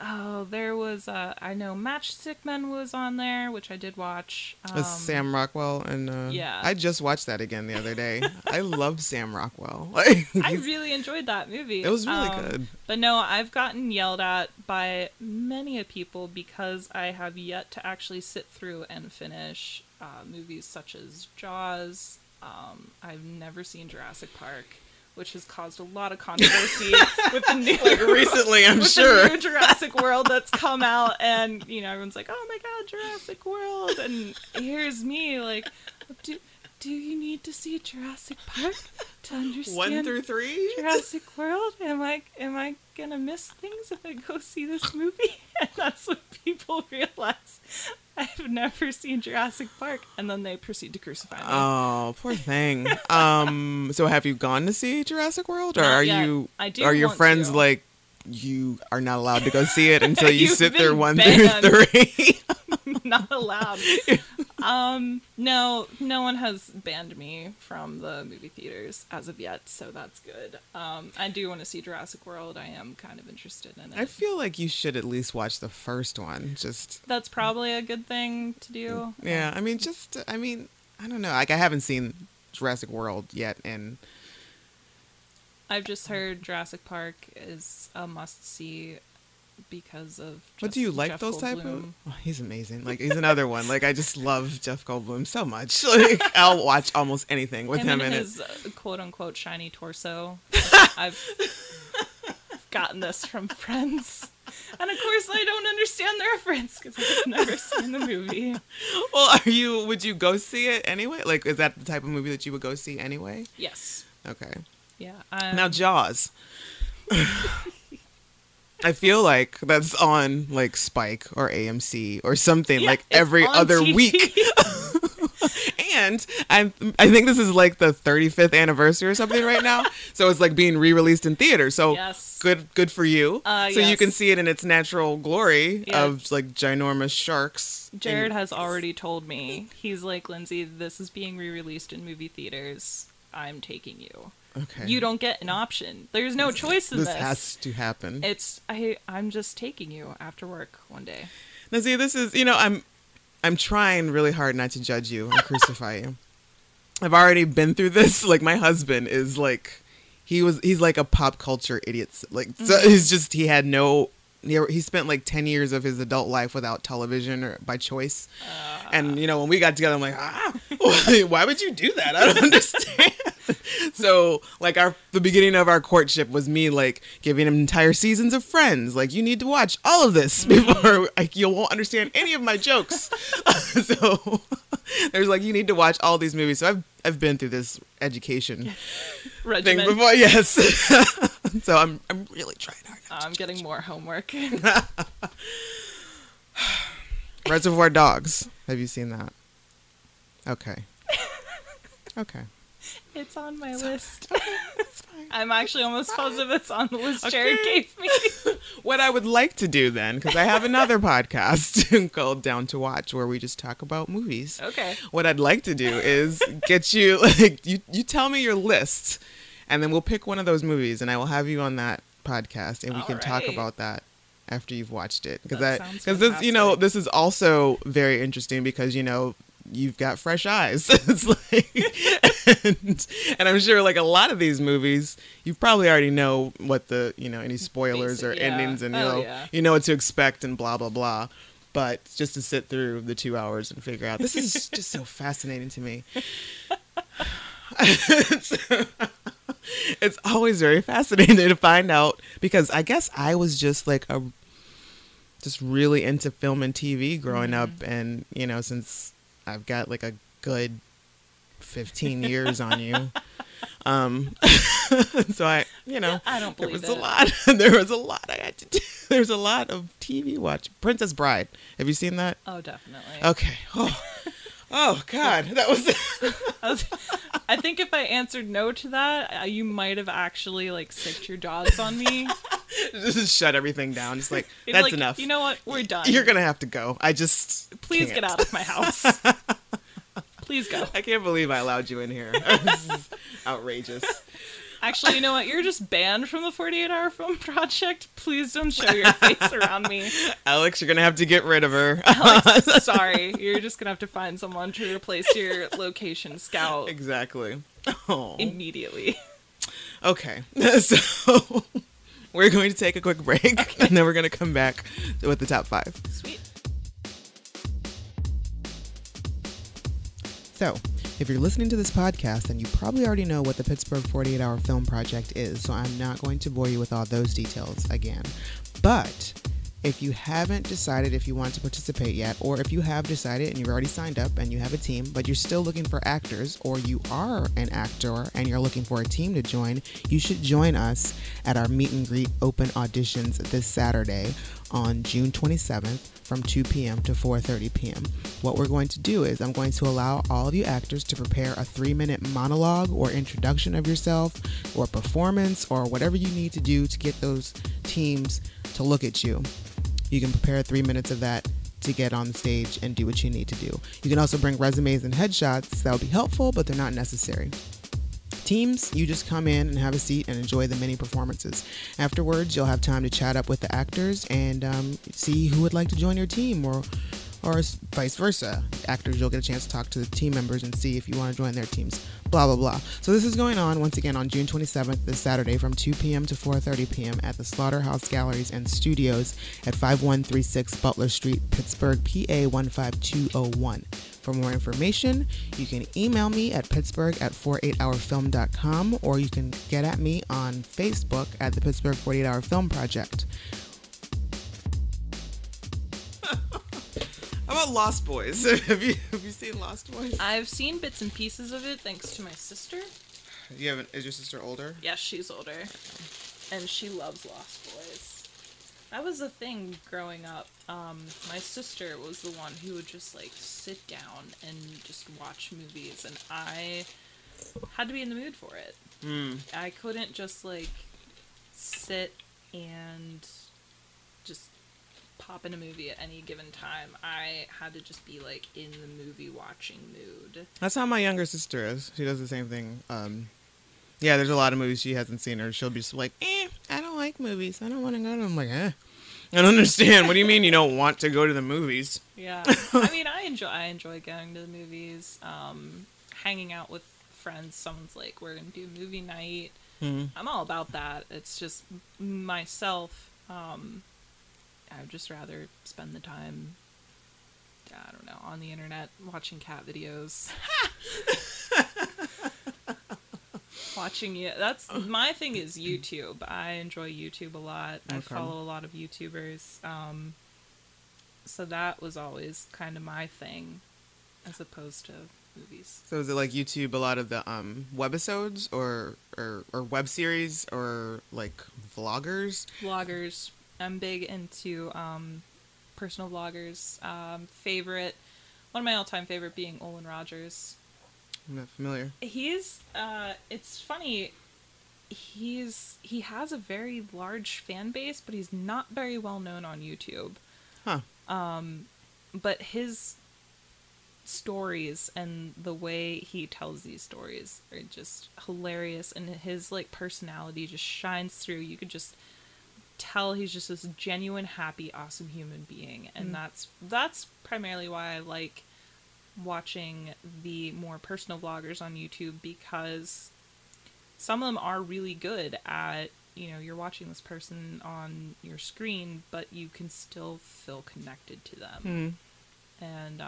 Oh, there was, I know Matchstick Men was on there, which I did watch. With Sam Rockwell. And I just watched that again the other day. I love Sam Rockwell. I really enjoyed that movie. It was really good. But no, I've gotten yelled at by many people because I have yet to actually sit through and finish movies such as Jaws. I've never seen Jurassic Park. which has caused a lot of controversy with the new recently, I'm sure. The new Jurassic World that's come out, and you know, everyone's like, "Oh my God, Jurassic World!" And here's me, like, do you need to see Jurassic Park to understand 1 through 3 Jurassic World? Am I gonna miss things if I go see this movie? And that's what people realize. I've never seen Jurassic Park, and then they proceed to crucify me. Oh, poor thing. So have you gone to see Jurassic World, or not yet? Are your friends like, you are not allowed to go see it until you sit there 1 through 3? Not allowed. No one has banned me from the movie theaters as of yet, so that's good. I do want to see Jurassic World. I am kind of interested in it. I feel like you should at least watch the first one. That's probably a good thing to do. Yeah, I don't know. Like, I haven't seen Jurassic World yet, and I've just heard Jurassic Park is a must-see because of what do you like Jeff those Goldblum. Type of oh, he's amazing. Like, he's another one. Like, I just love Jeff Goldblum so much. Like, I'll watch almost anything with him in his quote unquote shiny torso. I've gotten this from friends, and of course I don't understand the reference because I've never seen the movie. Well, would you go see it anyway? Like, is that the type of movie that you would go see anyway? Yes. Okay. Yeah. Now Jaws. I feel like that's on, like, Spike or AMC or something, yeah, like, every other TV. Week. And I think this is, like, the 35th anniversary or something right now. So it's, like, being re-released in theater. So yes. Good for you. So yes. You can see it in its natural glory of, like, ginormous sharks. Jared has already told me. He's like, Lyndsay, this is being re-released in movie theaters. I'm taking you. Okay. You don't get an option. There's no choice in this. This has to happen. I'm just taking you after work one day. Now, see, this is, I'm trying really hard not to judge you and crucify you. I've already been through this. Like, my husband is like, he's like a pop culture idiot. Like, mm-hmm. So he's just, he spent like 10 years of his adult life without television or by choice. And, when we got together, I'm like, why would you do that? I don't understand. So, like, the beginning of our courtship was me, like, giving him entire seasons of Friends. Like, you need to watch all of this before, like, you won't understand any of my jokes. So, there's, like, you need to watch all these movies. So, I've been through this education thing before. Yes. So, I'm really trying hard. I'm getting more homework. Reservoir Dogs. Have you seen that? Okay. It's on my list. Okay, it's fine. I'm actually almost positive it's on the list Jared gave me. What I would like to do then, because I have another podcast called Down to Watch where we just talk about movies. Okay. What I'd like to do is get you, like, you tell me your list, and then we'll pick one of those movies, and I will have you on that podcast, and we can talk about that after you've watched it. Because this, this is also very interesting because, you've got fresh eyes. It's like, and I'm sure, like, a lot of these movies, you probably already know what the, any spoilers or endings, and you know what to expect and blah, blah, blah. But just to sit through the 2 hours and figure out, this is just so fascinating to me. It's always very fascinating to find out, because I guess I was just like just really into film and TV growing up. And, since I've got like a good 15 years on you. So I don't believe it. There was a lot I had to do. There's a lot of TV watch. Princess Bride. Have you seen that? Oh, definitely. Okay. Oh God. That was... I think if I answered no to that, you might have actually like sicked your jaws on me. Just shut everything down. It's like, that's like, enough. You know what? We're done. You're going to have to go. I just Please can't. Get out of my house. Please go. I can't believe I allowed you in here. This is outrageous. Actually, you know what? You're just banned from the 48 Hour Film Project. Please don't show your face around me. Alex, you're going to have to get rid of her. Alex, sorry. You're just going to have to find someone to replace your location scout. Exactly. Oh. Immediately. Okay. So... we're going to take a quick break, and then we're going to come back with the top 5. Sweet. So, If you're listening to this podcast, then you probably already know what the Pittsburgh 48 Hour Film Project is, so I'm not going to bore you with all those details again. But if you haven't decided if you want to participate yet, or if you have decided and you've already signed up and you have a team, but you're still looking for actors, or you are an actor and you're looking for a team to join, you should join us at our meet and greet open auditions this Saturday on June 27th from 2 p.m. to 4:30 p.m. What we're going to do is I'm going to allow all of you actors to prepare a 3-minute monologue or introduction of yourself or performance or whatever you need to do to get those teams to look at you. You can prepare 3 minutes of that to get on stage and do what you need to do. You can also bring resumes and headshots. That'll be helpful, but they're not necessary. Teams, you just come in and have a seat and enjoy the mini performances. Afterwards, you'll have time to chat up with the actors and see who would like to join your team or vice versa. Actors, you'll get a chance to talk to the team members and see if you want to join their teams, blah, blah, blah. So this is going on, once again, on June 27th, this Saturday, from 2 p.m. to 4:30 p.m. at the Slaughterhouse Galleries and Studios at 5136 Butler Street, Pittsburgh, PA 15201. For more information, you can email me at pittsburgh@48hourfilm.com, or you can get at me on Facebook at the Pittsburgh 48 Hour Film Project. How about Lost Boys? Have you seen Lost Boys? I've seen bits and pieces of it, thanks to my sister. You haven't? Is your sister older? Yes, yeah, she's older, and she loves Lost Boys. That was a thing growing up. My sister was the one who would just like sit down and just watch movies, and I had to be in the mood for it. Mm. I couldn't just like sit and just pop in a movie at any given time. I had to just be like in the movie watching mood. That's how my younger sister is. She does the same thing. Yeah, there's a lot of movies she hasn't seen, or she'll be just like, I don't like movies. I don't want to go to them. I'm like, I don't understand. What do you mean you don't want to go to the movies? Yeah. I mean, I enjoy going to the movies, hanging out with friends. Someone's like, we're going to do movie night. Mm-hmm. I'm all about that. It's just myself, I would just rather spend the time, I don't know, on the internet, watching cat videos. Watching it. That's my thing is YouTube. I enjoy YouTube a lot. Okay. I follow a lot of YouTubers. So that was always kind of my thing as opposed to movies. So is it like YouTube, a lot of the webisodes or web series or like vloggers? Vloggers. I'm big into personal vloggers. One of my all-time favorite being Olin Rogers. I'm not familiar. He's, it's funny, he has a very large fan base, but he's not very well known on YouTube. Huh. But his stories and the way he tells these stories are just hilarious, and his like personality just shines through. You could just tell he's just this genuine, happy, awesome human being, and that's primarily why I like watching the more personal vloggers on YouTube, because some of them are really good at, you know, you're watching this person on your screen, but you can still feel connected to them. And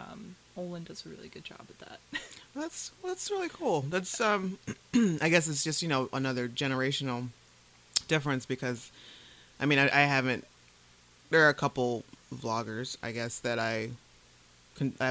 Olin does a really good job at that. That's really cool. That's I guess it's just, you know, another generational difference, because I mean, I haven't, there are a couple vloggers, I guess, that I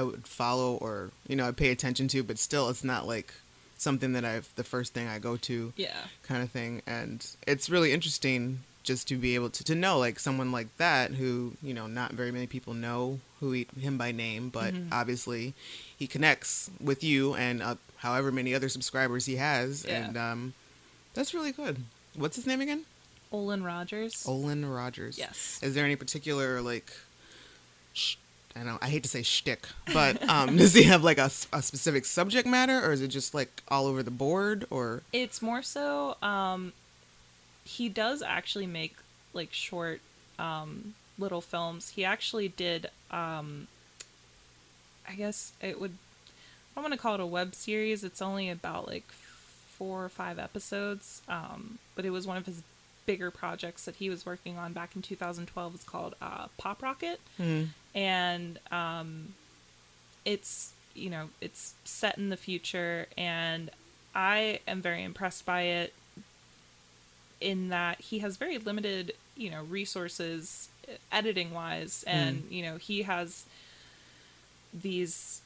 would follow or, you know, I pay attention to, but still it's not like something that the first thing I go to, yeah, kind of thing. And it's really interesting just to be able to know like someone like that who, you know, not very many people know him by name, but obviously he connects with you and however many other subscribers he has. Yeah. And that's really good. What's his name again? Olin Rogers. Olin Rogers. Yes. Is there any particular, like, I don't know, I hate to say shtick, but does he have, like, a specific subject matter, or is it just, like, all over the board, or? It's more so, he does actually make, like, short little films. He actually did, I guess it would, I don't want to call it a web series. It's only about, like, 4 or 5 episodes, but it was one of his bigger projects that he was working on back in 2012. It's called Pop Rocket. And it's you know, it's set in the future, and I am very impressed by it in that he has very limited, you know, resources editing wise. And, you know, he has these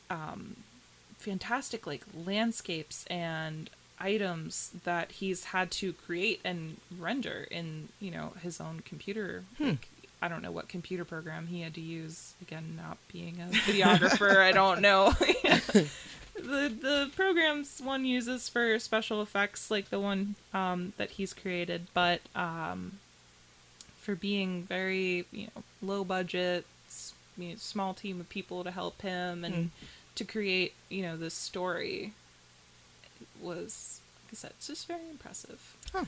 fantastic like landscapes and items that he's had to create and render in, you know, his own computer. Like, I don't know what computer program he had to use. Again, not being a videographer, I don't know. The programs one uses for special effects, like the one that he's created, but for being very, you know, low budget, you know, small team of people to help him and to create, you know, this story was, like I said, it's just very impressive. Huh.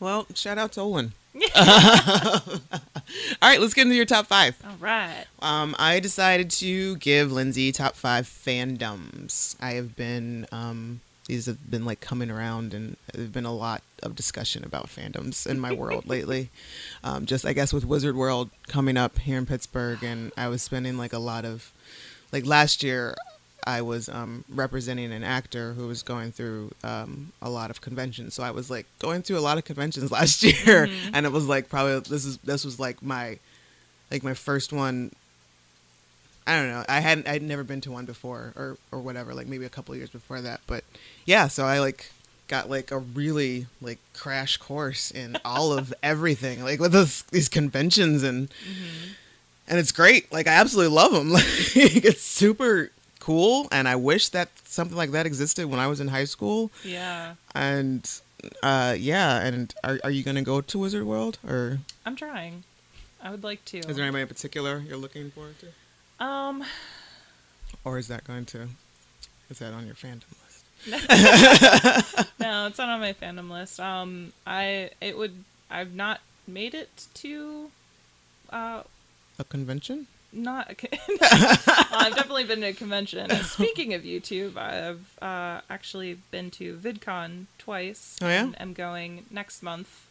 Well, shout out to Olin. All right, let's get into your top five. All right. I decided to give Lyndsay top five fandoms. I have been, these have been like coming around, and there's been a lot of discussion about fandoms in my world lately. Just, I guess, with Wizard World coming up here in Pittsburgh, and I was spending like a lot of, like last year, I was representing an actor who was going through a lot of conventions. So I was like going through a lot of conventions last year, and it was like probably this was like my first one. I don't know. I'd never been to one before or whatever, like maybe a couple of years before that. But yeah, so I like got like a really like crash course in all of everything, like with these conventions and it's great. Like I absolutely love them. Like it's super cool, and I wish that something like that existed when I was in high school. Yeah. And and are you gonna go to Wizard World, or? I'm trying. I would like to. Is there anybody in particular you're looking forward to? Or is that is that on your fandom list? No, it's not on my fandom list. I've not made it to a convention? Not okay. I've definitely been to a convention. Speaking of YouTube, I've actually been to VidCon twice. Oh, yeah? And I'm going next month.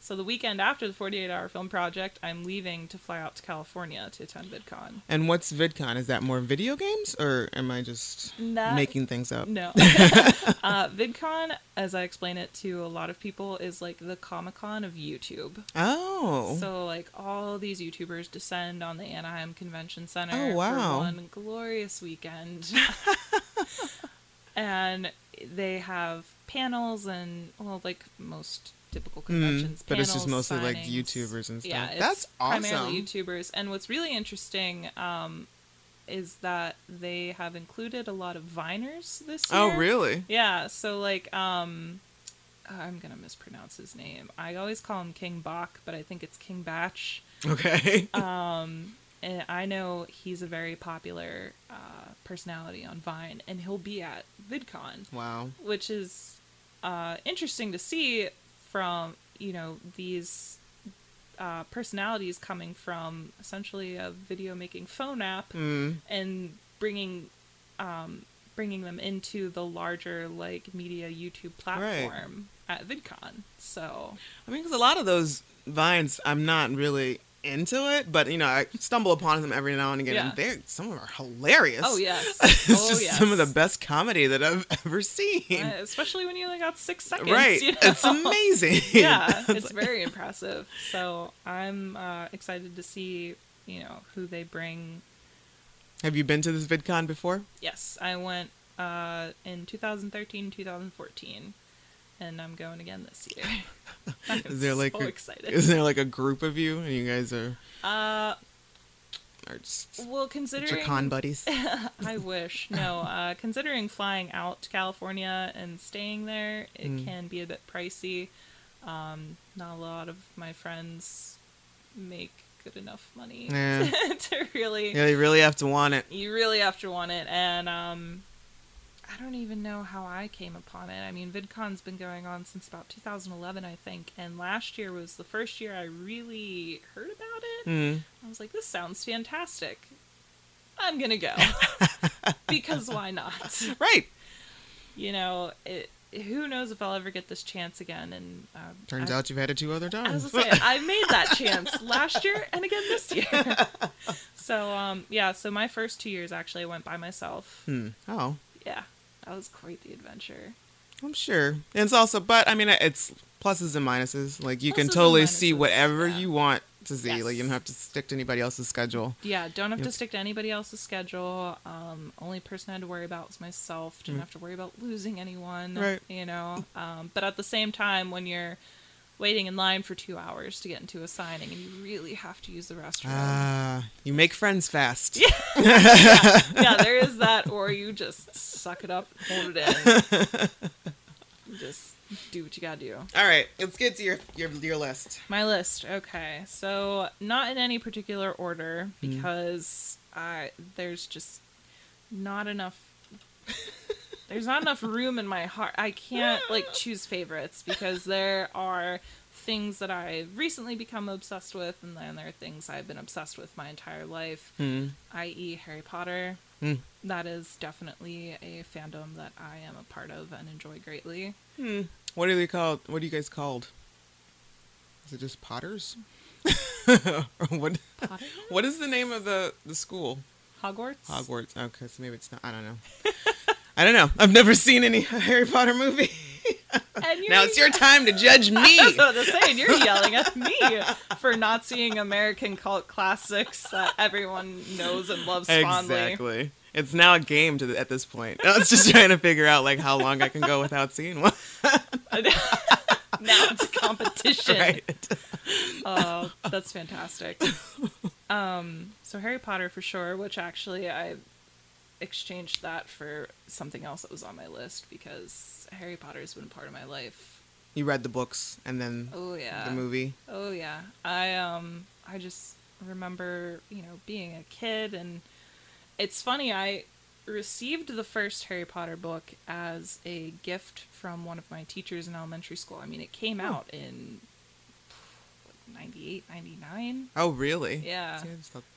So the weekend after the 48 Hour Film Project, I'm leaving to fly out to California to attend VidCon. And what's VidCon? Is that more video games, or am I just making things up? No. VidCon, as I explain it to a lot of people, is like the Comic-Con of YouTube. Oh. So like all these YouTubers descend on the Anaheim Convention Center for one glorious weekend. And they have panels and, well, like most typical conventions, but panels, it's just mostly signings, like YouTubers and stuff. Yeah, it's that's awesome. Primarily YouTubers, and what's really interesting is that they have included a lot of Viners this year. Oh, really? Yeah. So like, I'm gonna mispronounce his name. I always call him King Bach, but I think it's King Bach. Okay. And I know he's a very popular personality on Vine, and he'll be at VidCon. Wow. Which is interesting to see. From, you know, these personalities coming from essentially a video making phone app and bringing them into the larger like media YouTube platform at VidCon. So I mean, because a lot of those Vines, I'm not really into it, but you know, I stumble upon them every now and again, and some of them are hilarious. Oh yes. Some of the best comedy that I've ever seen, especially when you only got 6 seconds, right? You know? It's amazing. Yeah. It's very impressive. So I'm excited to see, you know, who they bring. Have you been to this VidCon before? Yes, I went in 2013 2014, and I'm going again this year. I'm so excited. Is there like a group of you, and you guys are just, well, considering your con buddies? I wish. No, considering flying out to California and staying there, it can be a bit pricey. Not a lot of my friends make good enough money to really. Yeah, you really have to want it. You really have to want it, and I don't even know how I came upon it. I mean, VidCon's been going on since about 2011, I think. And last year was the first year I really heard about it. I was like, this sounds fantastic. I'm going to go. Because why not? Right. You know, who knows if I'll ever get this chance again. And turns out you've had it two other times. I was going to say, I made that chance last year and again this year. So, yeah, so my first 2 years actually went by myself. Hmm. Oh. Yeah. That was quite the adventure. I'm sure. And it's also, but I mean, it's pluses and minuses. Like, you can totally see whatever you want to see. Yes. Like, you don't have to stick to anybody else's schedule. Yeah, don't have to stick to anybody else's schedule. Only person I had to worry about was myself. Didn't have to worry about losing anyone. Right. You know? But at the same time, when you're waiting in line for 2 hours to get into a signing and you really have to use the restroom. You make friends fast. Yeah. Yeah, there is that, or you just suck it up, hold it in. Just do what you gotta do. All right, let's get to your list. My list, okay. So not in any particular order because there's just not enough... There's not enough room in my heart. I can't, like, choose favorites because there are things that I've recently become obsessed with, and then there are things I've been obsessed with my entire life, i.e. Harry Potter. Mm. That is definitely a fandom that I am a part of and enjoy greatly. Mm. What are they called? What are you guys called? Is it just Potters? What is the name of the school? Hogwarts? Hogwarts. Okay, so maybe it's not. I don't know. I don't know. I've never seen any Harry Potter movie. Now it's your time to judge me. That's what I was saying. You're yelling at me for not seeing American cult classics that everyone knows and loves fondly. Exactly. It's now a game at this point. I was just trying to figure out like how long I can go without seeing one. Now it's a competition. Right. Oh, that's fantastic. So Harry Potter for sure, which actually I exchanged that for something else that was on my list because Harry Potter has been a part of my life. You read the books and then the movie. Oh yeah. I just remember, you know, being a kid, and it's funny, I received the first Harry Potter book as a gift from one of my teachers in elementary school. I mean, it came out in 98, 99. Oh, really? Yeah.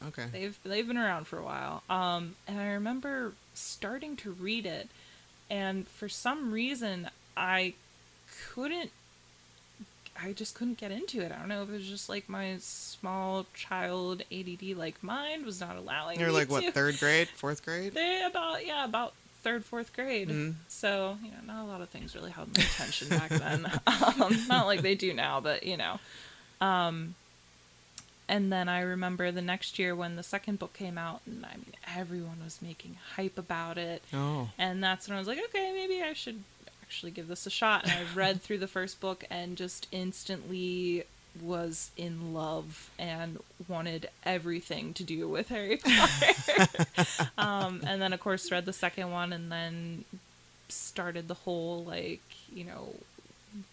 Okay. They've been around for a while. And I remember starting to read it, and for some reason I just couldn't get into it. I don't know if it was just like my small child ADD like mind was not allowing me. You're like what, 3rd grade, 4th grade? About 3rd, 4th grade. Mm-hmm. So, you know, not a lot of things really held my attention back then. Not like they do now, but you know. And then I remember the next year when the second book came out, and I mean, everyone was making hype about it. Oh. And that's when I was like, okay, maybe I should actually give this a shot. And I read through the first book and just instantly was in love and wanted everything to do with Harry Potter. And then of course read the second one, and then started the whole, like, you know,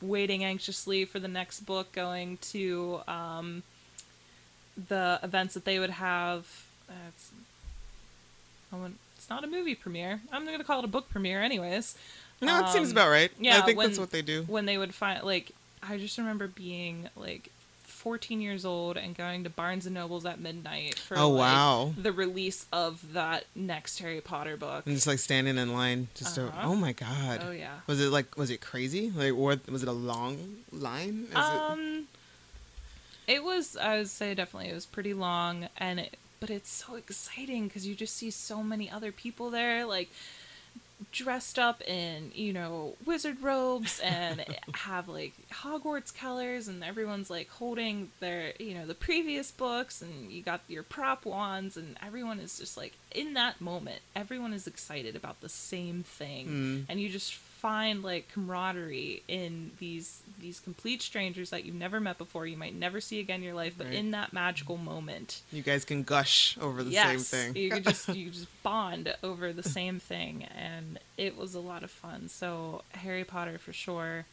waiting anxiously for the next book, going to the events that they would have. It's not a movie premiere. I'm going to call it a book premiere anyways. No, it seems about right. Yeah, I think that's what they do. When they would find, like, I just remember being, like, 14 years old and going to Barnes and Noble's at midnight for the release of that next Harry Potter book, and just like standing in line just oh my god. Oh yeah. Was it crazy? Like, what was it, a long line? It was, I would say definitely it was pretty long, and but it's so exciting cuz you just see so many other people there, like dressed up in, you know, wizard robes and have like Hogwarts colors, and everyone's like holding their, you know, the previous books, and you got your prop wands, and everyone is just like in that moment. Everyone is excited about the same thing. Mm. And you just find like camaraderie in these complete strangers that you've never met before, you might never see again in your life, but in that magical moment you guys can gush over the same thing. you just bond over the same thing, and it was a lot of fun. So Harry Potter for sure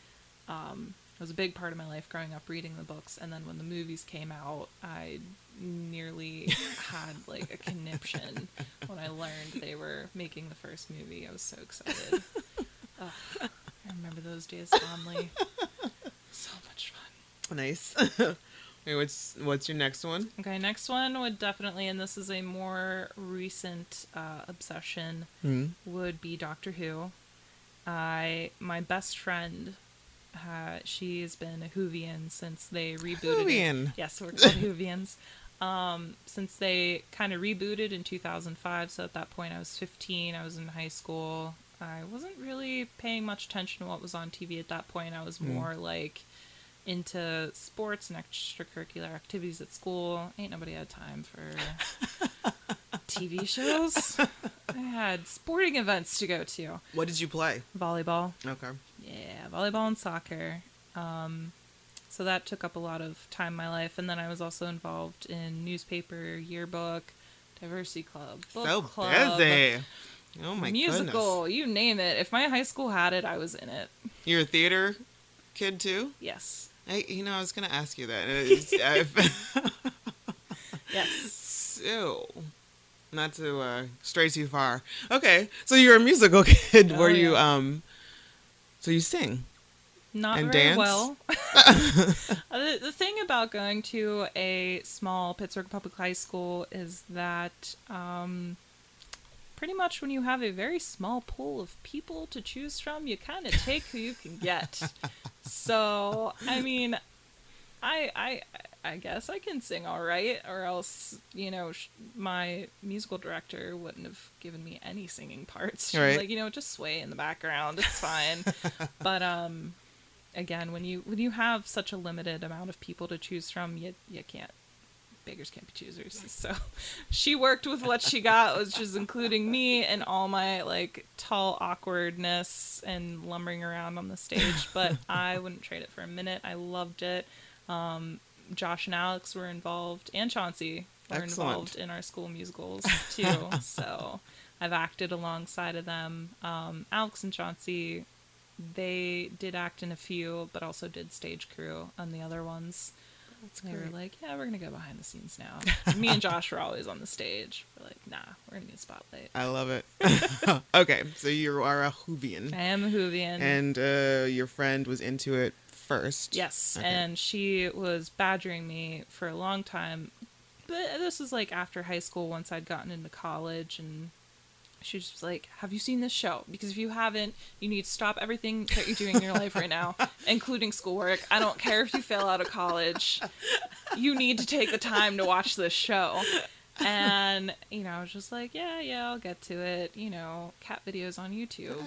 was a big part of my life growing up, reading the books. And then when the movies came out, I nearly had like a conniption when I learned they were making the first movie. I was so excited. Oh, I remember those days fondly. So much fun. Nice. Wait, what's your next one? Okay, next one would definitely, and this is a more recent obsession, would be Doctor Who. My best friend, she's been a Whovian since they rebooted it. Yes, we're called Whovians. since they kind of rebooted in 2005. So at that point I was 15, I was in high school. I wasn't really paying much attention to what was on TV at that point. I was more like into sports and extracurricular activities at school. Ain't nobody had time for TV shows. I had sporting events to go to. What did you play? Volleyball. Okay. Yeah, volleyball and soccer. So that took up a lot of time in my life. And then I was also involved in newspaper, yearbook, diversity club, book club. Busy. Oh, my musical, goodness. You name it. If my high school had it, I was in it. You're a theater kid, too? Yes. I was going to ask you that. Yes. So, not to stray too far. Okay. So you're a musical kid. Oh, you... So you sing? Not and very dance? Well. The thing about going to a small Pittsburgh public high school is that pretty much when you have a very small pool of people to choose from, you kind of take who you can get. So, I mean, I guess I can sing all right, or else, my musical director wouldn't have given me any singing parts. She was like, just sway in the background. It's fine. But, again, when you have such a limited amount of people to choose from, you can't, beggars can't be choosers. So she worked with what she got, which is including me and all my tall awkwardness and lumbering around on the stage. But I wouldn't trade it for a minute. I loved it. Josh and Alex were involved, and Chauncey were involved in our school musicals too. So I've acted alongside of them. Alex and Chauncey, they did act in a few, but also did stage crew on the other ones. They were like, yeah, we're going to go behind the scenes now. Me and Josh were always on the stage. We're like, nah, we're going to get spotlight. I love it. Okay, so you are a Whovian. I am a Whovian. And your friend was into it first. Yes, okay. And she was badgering me for a long time. But this was after high school, once I'd gotten into college, and she was just like, have you seen this show? Because if you haven't, you need to stop everything that you're doing in your life right now, including schoolwork. I don't care if you fail out of college. You need to take the time to watch this show. And, I was just like, yeah, I'll get to it. Cat videos on YouTube.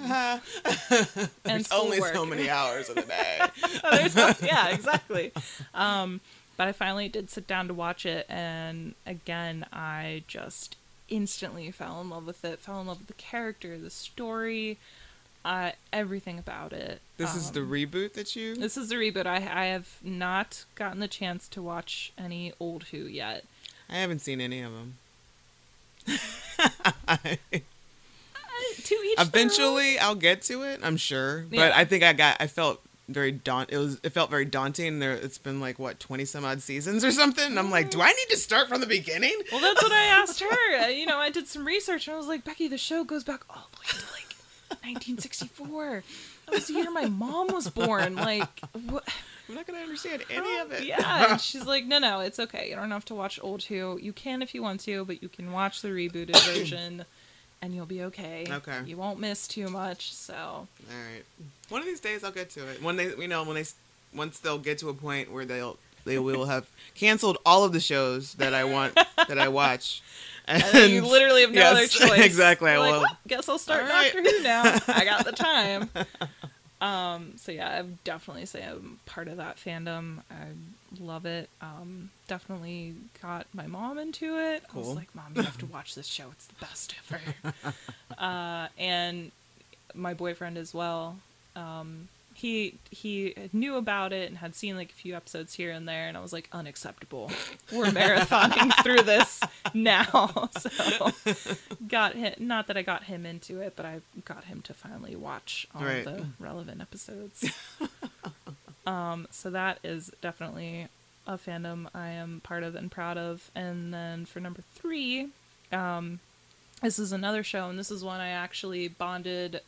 And there's only so many hours of the day. Yeah, exactly. But I finally did sit down to watch it. And again, I just instantly fell in love with it, fell in love with the character, the story, everything about it. This is the reboot that you... This is the reboot. I have not gotten the chance to watch any old Who yet. I haven't seen any of them. To each eventually their own. I'll get to it, I'm sure. Yeah. But I think I felt very daunting. There, it's been 20 some odd seasons or something, and I'm like, do I need to start from the beginning? Well, that's what I asked her. I did some research, and I was like, Becky, the show goes back all the way to 1964. That was the year my mom was born. I'm not gonna understand any of it. Yeah. And she's like, no, it's okay, you don't have to watch old Who. You can if you want to, but you can watch the rebooted version and you'll be okay. Okay. You won't miss too much, so. All right. One of these days I'll get to it. When they, once they'll get to a point where we will have canceled all of the shows that I want, that I watch. And you literally have no other choice. Exactly. Guess I'll start Doctor Who now. I got the time. So yeah, I would definitely say I'm part of that fandom. I love it. Definitely got my mom into it. Cool. I was like, Mom, you have to watch this show. It's the best ever. And my boyfriend as well. He knew about it and had seen a few episodes here and there, and I was like, unacceptable. We're marathoning through this now. So got him, not that I got him into it, but I got him to finally watch all the relevant episodes. So that is definitely a fandom I am part of and proud of. And then for number 3, this is another show, and this is one I actually bonded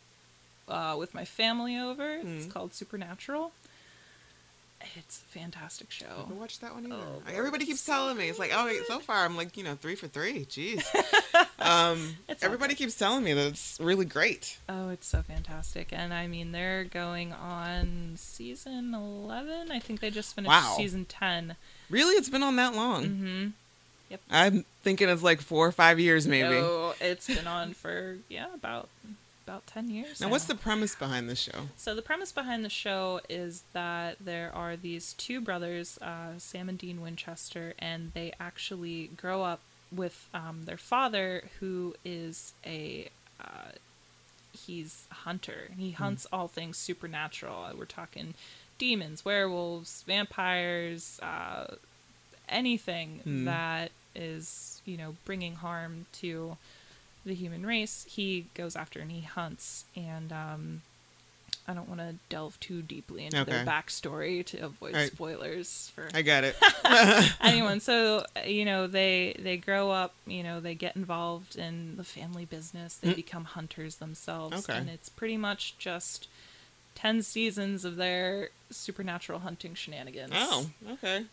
with my family over. It's called Supernatural. It's a fantastic show. I haven't watched that one either. Everybody keeps telling me. It's like, so far I'm 3 for 3. Jeez. Everybody keeps telling me that it's really great. Oh, it's so fantastic. And I mean, they're going on season 11. I think they just finished season 10. Really? It's been on that long? Mm-hmm. Yep. I'm thinking it's like 4 or 5 years maybe. Oh, so it's been on for, yeah, about 10 years. Now, what's the premise behind the show? So the premise behind the show is that there are these two brothers, Sam and Dean Winchester, and they actually grow up with their father, who is he's a hunter. He hunts all things supernatural. We're talking demons, werewolves, vampires, anything that is, you know, bringing harm to the human race, he goes after and he hunts. And I don't want to delve too deeply into their backstory to avoid spoilers for I got it. anyone. So, you know, they grow up, you know, they get involved in the family business. They become hunters themselves. Okay. And it's pretty much just 10 seasons of their supernatural hunting shenanigans. Oh, okay.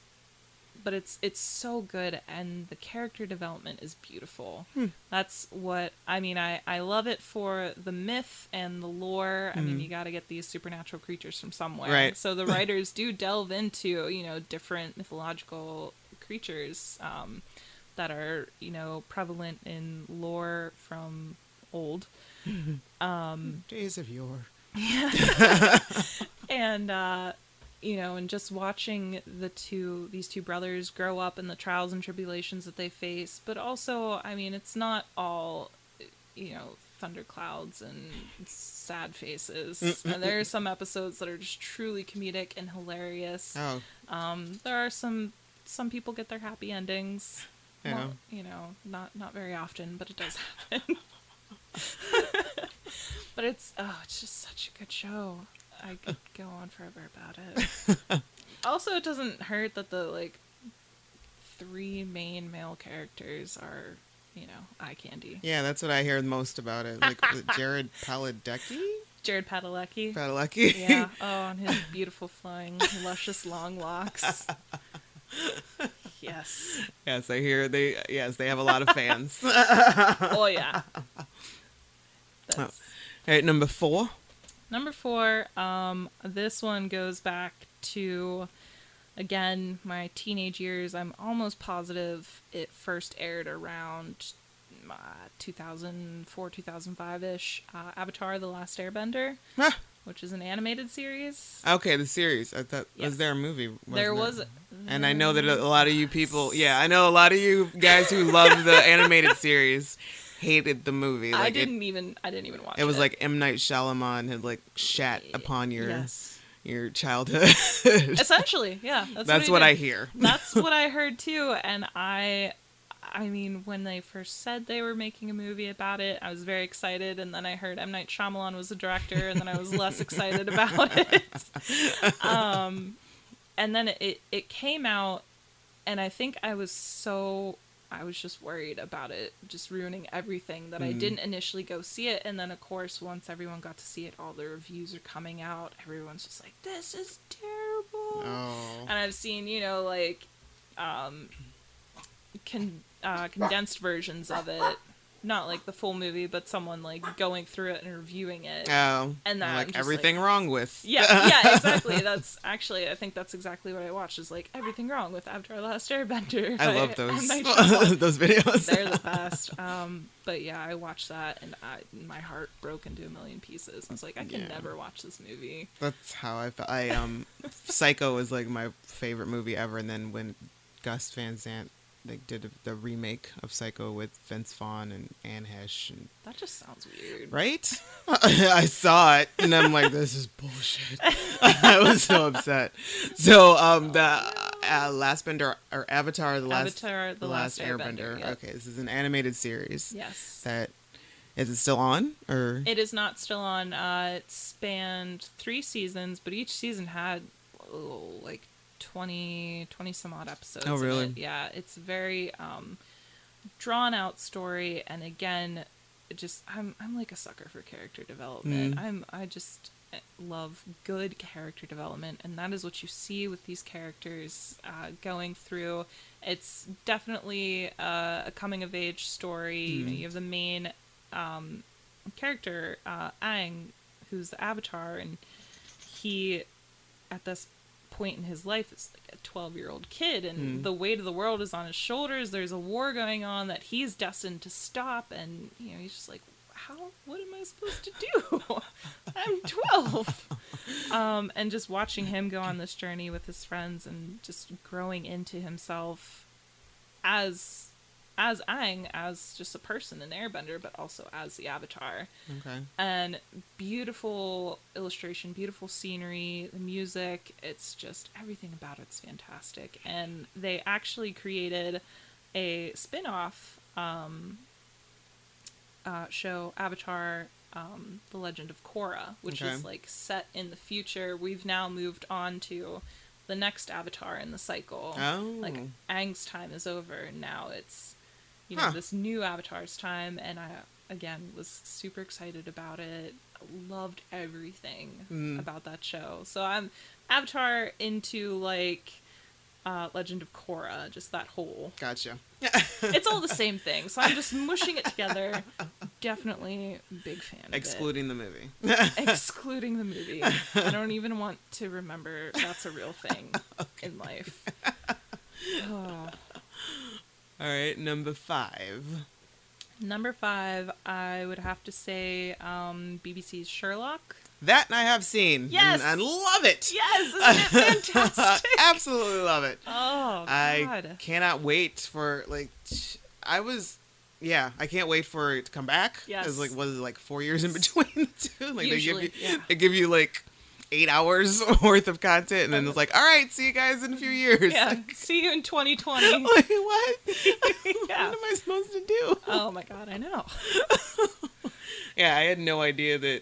But it's so good, and the character development is beautiful. That's what I mean. I love it for the myth and the lore. I mean, you got to get these supernatural creatures from somewhere, right? So the writers do delve into, you know, different mythological creatures that are, you know, prevalent in lore from old days of yore. Yeah. And you know, and just watching these two brothers grow up and the trials and tribulations that they face. But also, I mean, it's not all, you know, thunderclouds and sad faces. And there are some episodes that are just truly comedic and hilarious. Oh. There are some people get their happy endings. Yeah. Well, you know, not very often, but it does happen. But it's just such a good show. I could go on forever about it. Also, it doesn't hurt that the, like, three main male characters are, you know, eye candy. Yeah, that's what I hear most about it. Like, Jared Padalecki? Jared Padalecki. Padalecki. Yeah. Oh, and his beautiful, flowing, luscious, long locks. Yes. Yes, I hear they have a lot of fans. Oh, yeah. Oh. All right, number 4. Number 4, this one goes back to, again, my teenage years. I'm almost positive it first aired around 2004, 2005-ish. Avatar: The Last Airbender, which is an animated series. Okay, the series. I thought, yes. Was there a movie? There was. And I know that a lot of you people, yeah, I know a lot of you guys who love the animated series hated the movie. Like, I didn't even watch it. It was like M. Night Shyamalan had like shat upon your childhood. Essentially, yeah. That's what I hear. That's what I heard too. And I mean, when they first said they were making a movie about it, I was very excited, and then I heard M. Night Shyamalan was the director, and then I was less excited about it. And then it came out, and I think I was just worried about it just ruining everything that I didn't initially go see it. And then, of course, once everyone got to see it, all the reviews are coming out. Everyone's just like, this is terrible. Oh. And I've seen, you know, like condensed versions of it. Not like the full movie, but someone like going through it and reviewing it. Oh, and that, like, everything like, wrong with. Yeah, exactly. That's actually, I think that's exactly what I watched, is like everything wrong with Avatar: The Last Airbender. I love those those videos. They're the best. But yeah, I watched that and my heart broke into a million pieces. I was like, I can never watch this movie. That's how I felt. Psycho was like my favorite movie ever, and then when Gus Van Sant did the remake of Psycho with Vince Vaughn and Anne Heche. And that just sounds weird. Right? I saw it, and I'm like, this is bullshit. I was so upset. So, Avatar: The Last Airbender. Yep. Okay, this is an animated series. Yes. Is it still on? Or it is not still on. It spanned 3 seasons, but each season had, like, 20 some odd episodes. Oh, really? Yeah, it's a very drawn out story, and again, just I'm like a sucker for character development. I just love good character development, and that is what you see with these characters going through. It's definitely a coming of age story. You know, you have the main character, Aang, who's the Avatar, and he at this point in his life as like a 12-year-old kid, and the weight of the world is on his shoulders. There's a war going on that he's destined to stop, and you know, he's just like, how, what am I supposed to do? I'm 12. And just watching him go on this journey with his friends and just growing into himself as Aang, as just a person, an airbender, but also as the Avatar. Okay. And beautiful illustration, beautiful scenery, the music, it's just, everything about it's fantastic. And they actually created a spin-off show, Avatar, The Legend of Korra, which is like set in the future. We've now moved on to the next Avatar in the cycle. Oh. Like, Aang's time is over. Now it's, you know, this new Avatar's time, and I, again, was super excited about it. Loved everything about that show. So I'm Avatar into, like, Legend of Korra, just that whole... Gotcha. It's all the same thing, so I'm just mushing it together. Definitely big fan of it. Excluding the movie. Excluding the movie. I don't even want to remember that's a real thing in life. Oh. All right, number 5. Number 5, I would have to say BBC's Sherlock. That I have seen. Yes. And I love it. Yes. Isn't it fantastic? Absolutely love it. Oh, God. I cannot wait for, like, I can't wait for it to come back. Yes. It was like, what is it, like 4 years in between the two? Like, usually, they give you like 8 hours worth of content, and then it's like, all right, see you guys in a few years. Yeah, like, see you in 2020. Like, what? What am I supposed to do? Oh, my God, I know. I had no idea that...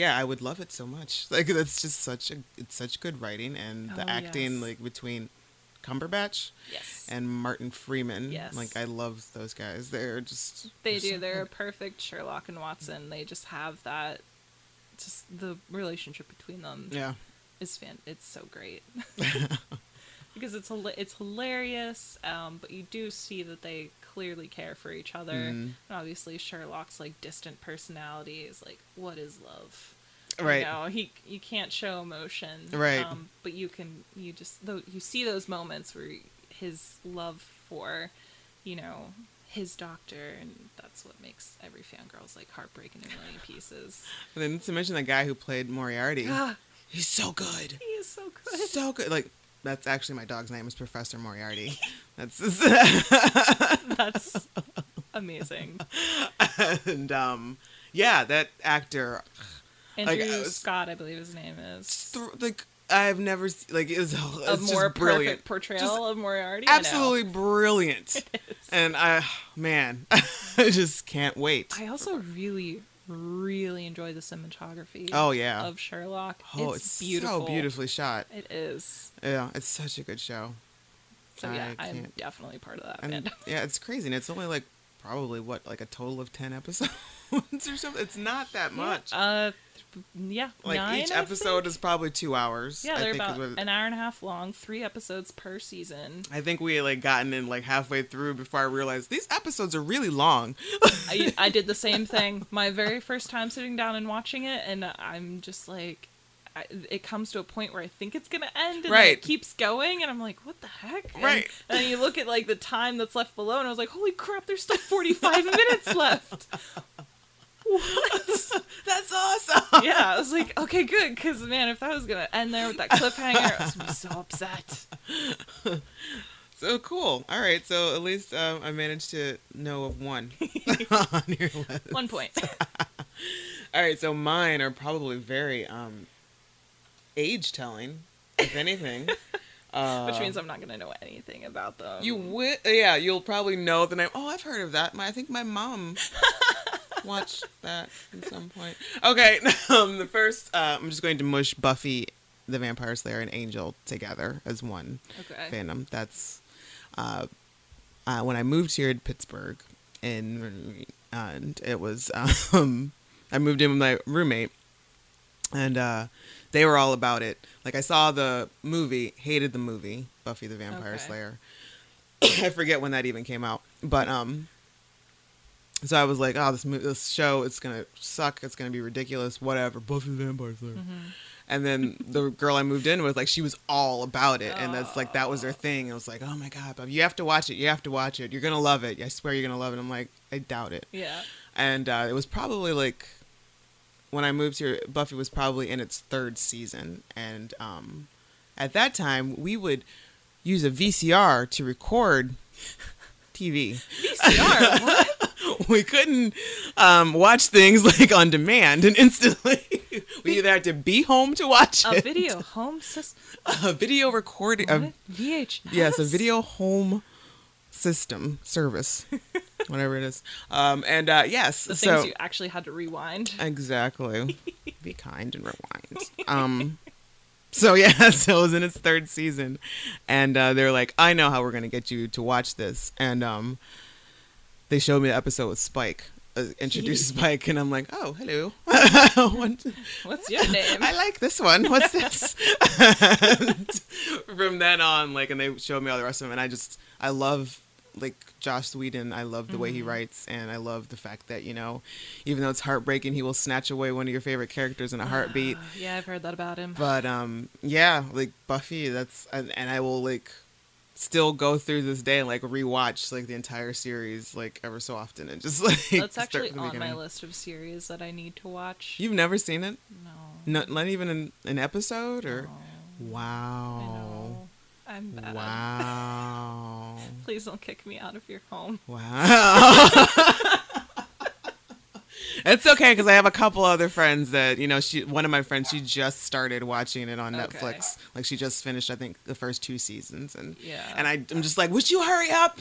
I would love it so much. Like, that's just it's such good writing, and the acting, like, between Cumberbatch and Martin Freeman. Yes. Like, I love those guys. They're a perfect Sherlock and Watson. They just have that, just the relationship between them. Yeah. It's so great. Because it's hilarious, but you do see that they clearly care for each other. And obviously Sherlock's, like, distant personality is like, what is love? Right. You know, you can't show emotion. Right. But you see those moments where his love for, you know, his doctor, and that's what makes every fangirl's, like, heartbreak into a million pieces. And then to mention the guy who played Moriarty. He's so good. He is so good. So good. Like, that's actually my dog's name is Professor Moriarty. That's amazing. And that actor, Andrew Scott, I believe his name is. Like, I've never seen, like, it's more brilliant portrayal of Moriarty. Absolutely brilliant. It is. And I just can't wait. I also really enjoy the cinematography of Sherlock. It's beautiful. So beautifully shot. It is. Yeah, it's such a good show. So I'm definitely part of that fandom. Yeah, it's crazy. And it's only like probably a total of 10 episodes or something. It's not that much. Like 9, each episode is probably 2 hours. Yeah, they're about an hour and a half long, 3 episodes per season. I think we had like gotten in like halfway through before I realized these episodes are really long. I did the same thing my very first time sitting down and watching it, and I'm just like, it comes to a point where I think it's going to end, and then it keeps going, and I'm like, what the heck? And then you look at like the time that's left below, and I was like, holy crap, there's still 45 minutes left. What? That's awesome. Yeah, I was like, okay, good, because, man, if that was going to end there with that cliffhanger, I was gonna be so upset. So cool. All right, so at least I managed to know of one on your list. 1 point. All right, so mine are probably very... age-telling, if anything. Which means I'm not going to know anything about them. You would, yeah, you'll probably know the name. Oh, I've heard of that. I think my mom watched that at some point. Okay, the first, I'm just going to mush Buffy the Vampire Slayer and Angel together as one fandom. That's when I moved here in Pittsburgh, and it was, I moved in with my roommate, and, they were all about it. Like, I saw the movie, hated the movie, Buffy the Vampire Slayer. I forget when that even came out. But So I was like, oh, this show, it's going to suck. It's going to be ridiculous, whatever. Buffy the Vampire Slayer. Mm-hmm. And then the girl I moved in with, like, she was all about it. And that's like, that was her thing. And I was like, oh my God, Bob, you have to watch it. You have to watch it. You're going to love it. I swear you're going to love it. I'm like, I doubt it. Yeah. And it was probably like, when I moved here, Buffy was probably in its third season. And at that time, we would use a VCR to record TV. VCR? What? We couldn't watch things like on demand and instantly. We either had to be home to watch it. A video home system? A video recording. VHS? Yes, a video home system service. Whatever it is. And yes. The things you actually had to rewind. Exactly. Be kind and rewind. So yeah, so it was in its third season. And they're like, I know how we're going to get you to watch this. And they showed me the episode with Spike, introduced Spike, and I'm like, oh, hello. What's your name? I like this one. What's this? From then on, like, and they showed me all the rest of them, and I love, like, Joss Whedon. I love the way he writes, and I love the fact that, you know, even though it's heartbreaking, he will snatch away one of your favorite characters in a heartbeat. Yeah, I've heard that about him. But, yeah, like, Buffy, and I will, like, still go through this day and like rewatch like the entire series like ever so often and just like that's actually on my list of series that I need to watch. You've never seen it? No. Not even an episode or no. Wow. I know. I'm bad. Wow. Please don't kick me out of your home. Wow. It's okay because I have a couple other friends that, you know, one of my friends, she just started watching it on Netflix. Like, she just finished, I think, the first two seasons. And I'm just like, would you hurry up?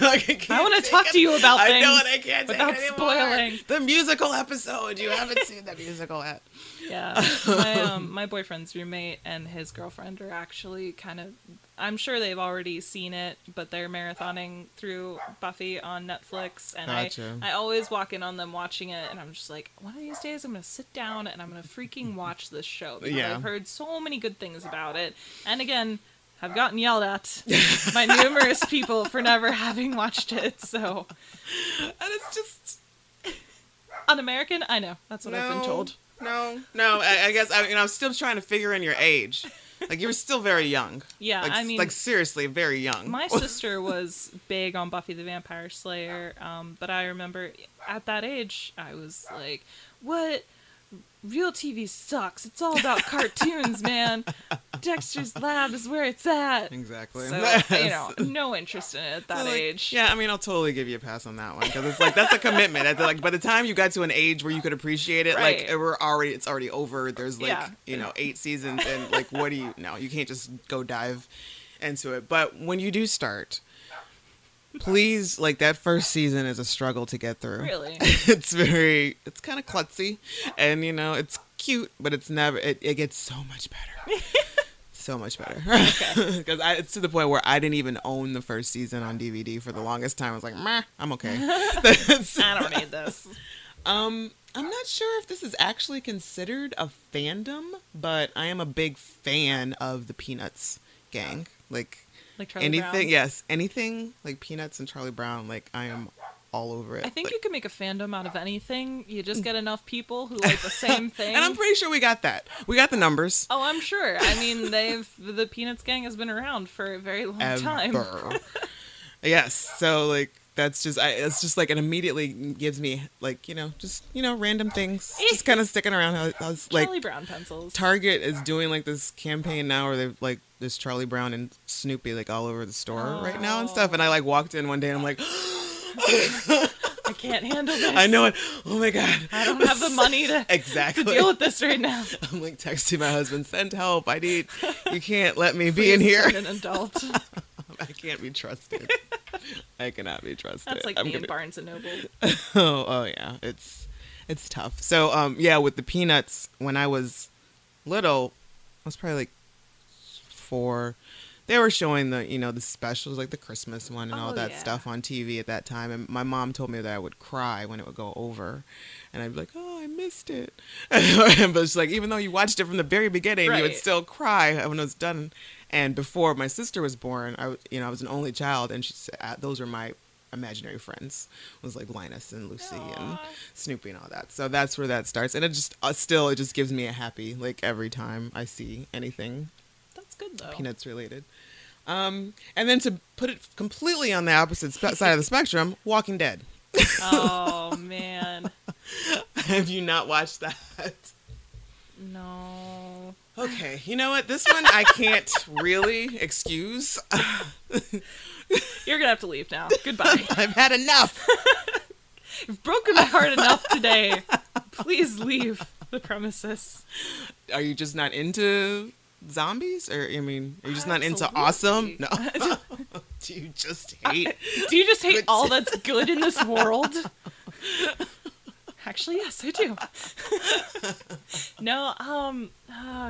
Like, I want to talk to you about things. I know, and I can't without take it spoiling. The musical episode. You haven't seen the musical yet. Yeah. My boyfriend's roommate and his girlfriend are actually kind of, I'm sure they've already seen it, but they're marathoning through Buffy on Netflix. And gotcha. I always walk in on them watching it, and I'm just like, one of these days I'm going to sit down and I'm going to freaking watch this show. Because I've heard so many good things about it. And again, I've gotten yelled at by numerous people for never having watched it. So, and it's just un-American. I know. That's what I've been told. No. I guess I'm still trying to figure in your age. Like, you were still very young. Yeah, like, I mean, like, seriously, very young. My sister was big on Buffy the Vampire Slayer, but I remember at that age, I was like, what? Real TV sucks. It's all about cartoons, man. Dexter's Lab is where it's at. Exactly. So, you know, no interest in it at that age. Yeah, I mean, I'll totally give you a pass on that one because it's like, that's a commitment. I feel like by the time you got to an age where you could appreciate it, right. Like, it's already over. There's like, you know, 8 seasons and like, what do you, no, you can't just go dive into it. But when you do start, please, like, that first season is a struggle to get through. Really? It's kind of klutzy. And, you know, it's cute, but it's never, it gets so much better. So much better. Okay. Because it's to the point where I didn't even own the first season on DVD for the longest time. I was like, meh, I'm okay. I don't need this. I'm not sure if this is actually considered a fandom, but I am a big fan of the Peanuts gang. Like Charlie Brown? Anything like Peanuts and Charlie Brown, like, I am all over it. I think, like, you can make a fandom out of anything. You just get enough people who like the same thing. And I'm pretty sure we got that. We got the numbers. Oh, I'm sure. I mean, the Peanuts gang has been around for a very long time. Yes. So, like, that's just, it's just like, it immediately gives me, like, you know, just, you know, random things just kind of sticking around. Like, Charlie Brown pencils. Target is doing like this campaign now where they've like this Charlie Brown and Snoopy like all over the store right now and stuff. And I like walked in one day and I'm like, I can't handle this. I know it. Oh my God. I don't have the money to deal with this right now. I'm like texting my husband, send help. You can't let me be in here. I'm an adult. I can't be trusted. I cannot be trusted. That's like being Barnes and Noble. Oh yeah, it's tough. So yeah, with the Peanuts, when I was little, I was probably like 4. They were showing the specials, like the Christmas one and all that stuff on TV at that time. And my mom told me that I would cry when it would go over, and I'd be like, "Oh, I missed it." But it's like, even though you watched it from the very beginning, you would still cry when it was done. And before my sister was born, I was an only child, and she said those were my imaginary friends was like Linus and Lucy and Snoopy and all that. So that's where that starts. And it just still, it just gives me a happy, like, every time I see anything. That's good, though. Peanuts related. And then to put it completely on the opposite side of the spectrum, Walking Dead. Oh, man. Have you not watched that? No. Okay, you know what? This one I can't really excuse. You're going to have to leave now. Goodbye. I've had enough. You've broken my heart enough today. Please leave the premises. Are you just not into zombies? Or, I mean, are you just not into awesome? No. Do you just hate? Do you just hate all that's good in this world? Actually, yes, I do. No, oh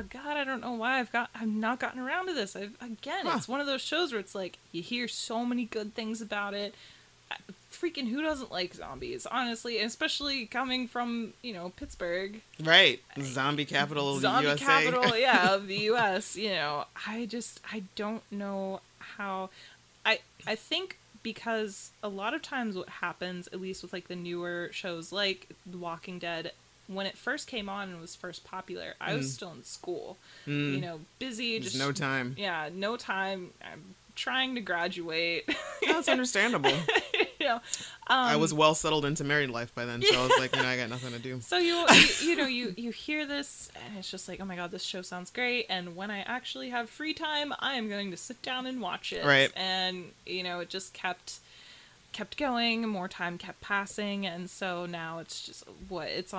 God, I don't know why I've not gotten around to this. It's one of those shows where it's like, you hear so many good things about it. Freaking who doesn't like zombies, honestly, especially coming from, you know, Pittsburgh. Right. Zombie capital of the USA. Zombie capital, yeah, of the US, you know. I don't know how. I think because a lot of times what happens, at least with, like, the newer shows like The Walking Dead, when it first came on and was first popular, I was still in school, you know, busy. Just no time. Yeah, no time. I'm trying to graduate. That's understandable. You know, I was well settled into married life by then, so I was like, I got nothing to do. So you hear this, and it's just like, oh my God, this show sounds great. And when I actually have free time, I am going to sit down and watch it. Right. And you know, it just kept going. More time kept passing, and so now it's just it's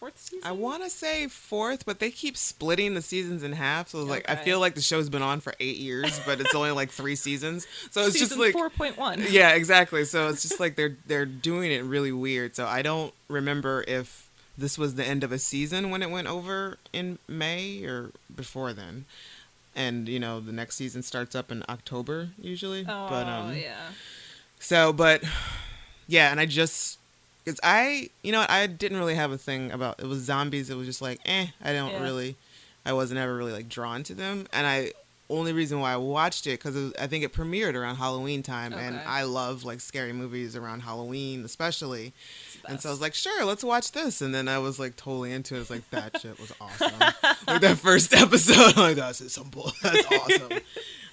fourth season? I want to say fourth, but they keep splitting the seasons in half. So, like, I feel like the show's been on for 8 years, but it's only like 3 seasons. So it's season just like 4.1. Yeah, exactly. So it's just like they're doing it really weird. So I don't remember if this was the end of a season when it went over in May or before then. And you know, the next season starts up in October usually. Oh, but, yeah. So, but yeah, and I just. Because I didn't really have a thing about, it was zombies. It was just like, I wasn't ever really like drawn to them. And only reason why I watched it, because I think it premiered around Halloween time. Okay. And I love like scary movies around Halloween, especially. And so I was like, sure, let's watch this. And then I was like totally into it. It's like, that shit was awesome. Like that first episode, I'm like, that's awesome.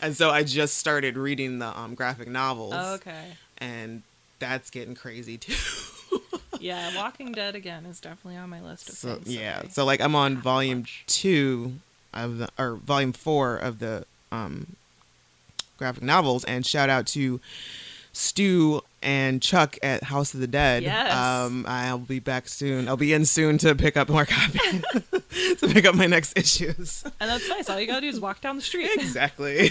And so I just started reading the graphic novels. Oh, okay. And that's getting crazy too. Yeah, Walking Dead again is definitely on my list of things. Yeah, so like I'm on volume 2 of the, or volume 4 of the graphic novels, and shout out to Stu and Chuck at House of the Dead. Yes. I'll be back soon. I'll be in soon to pick up more copies, to pick up my next issues. And that's nice. All you gotta do is walk down the street. Exactly.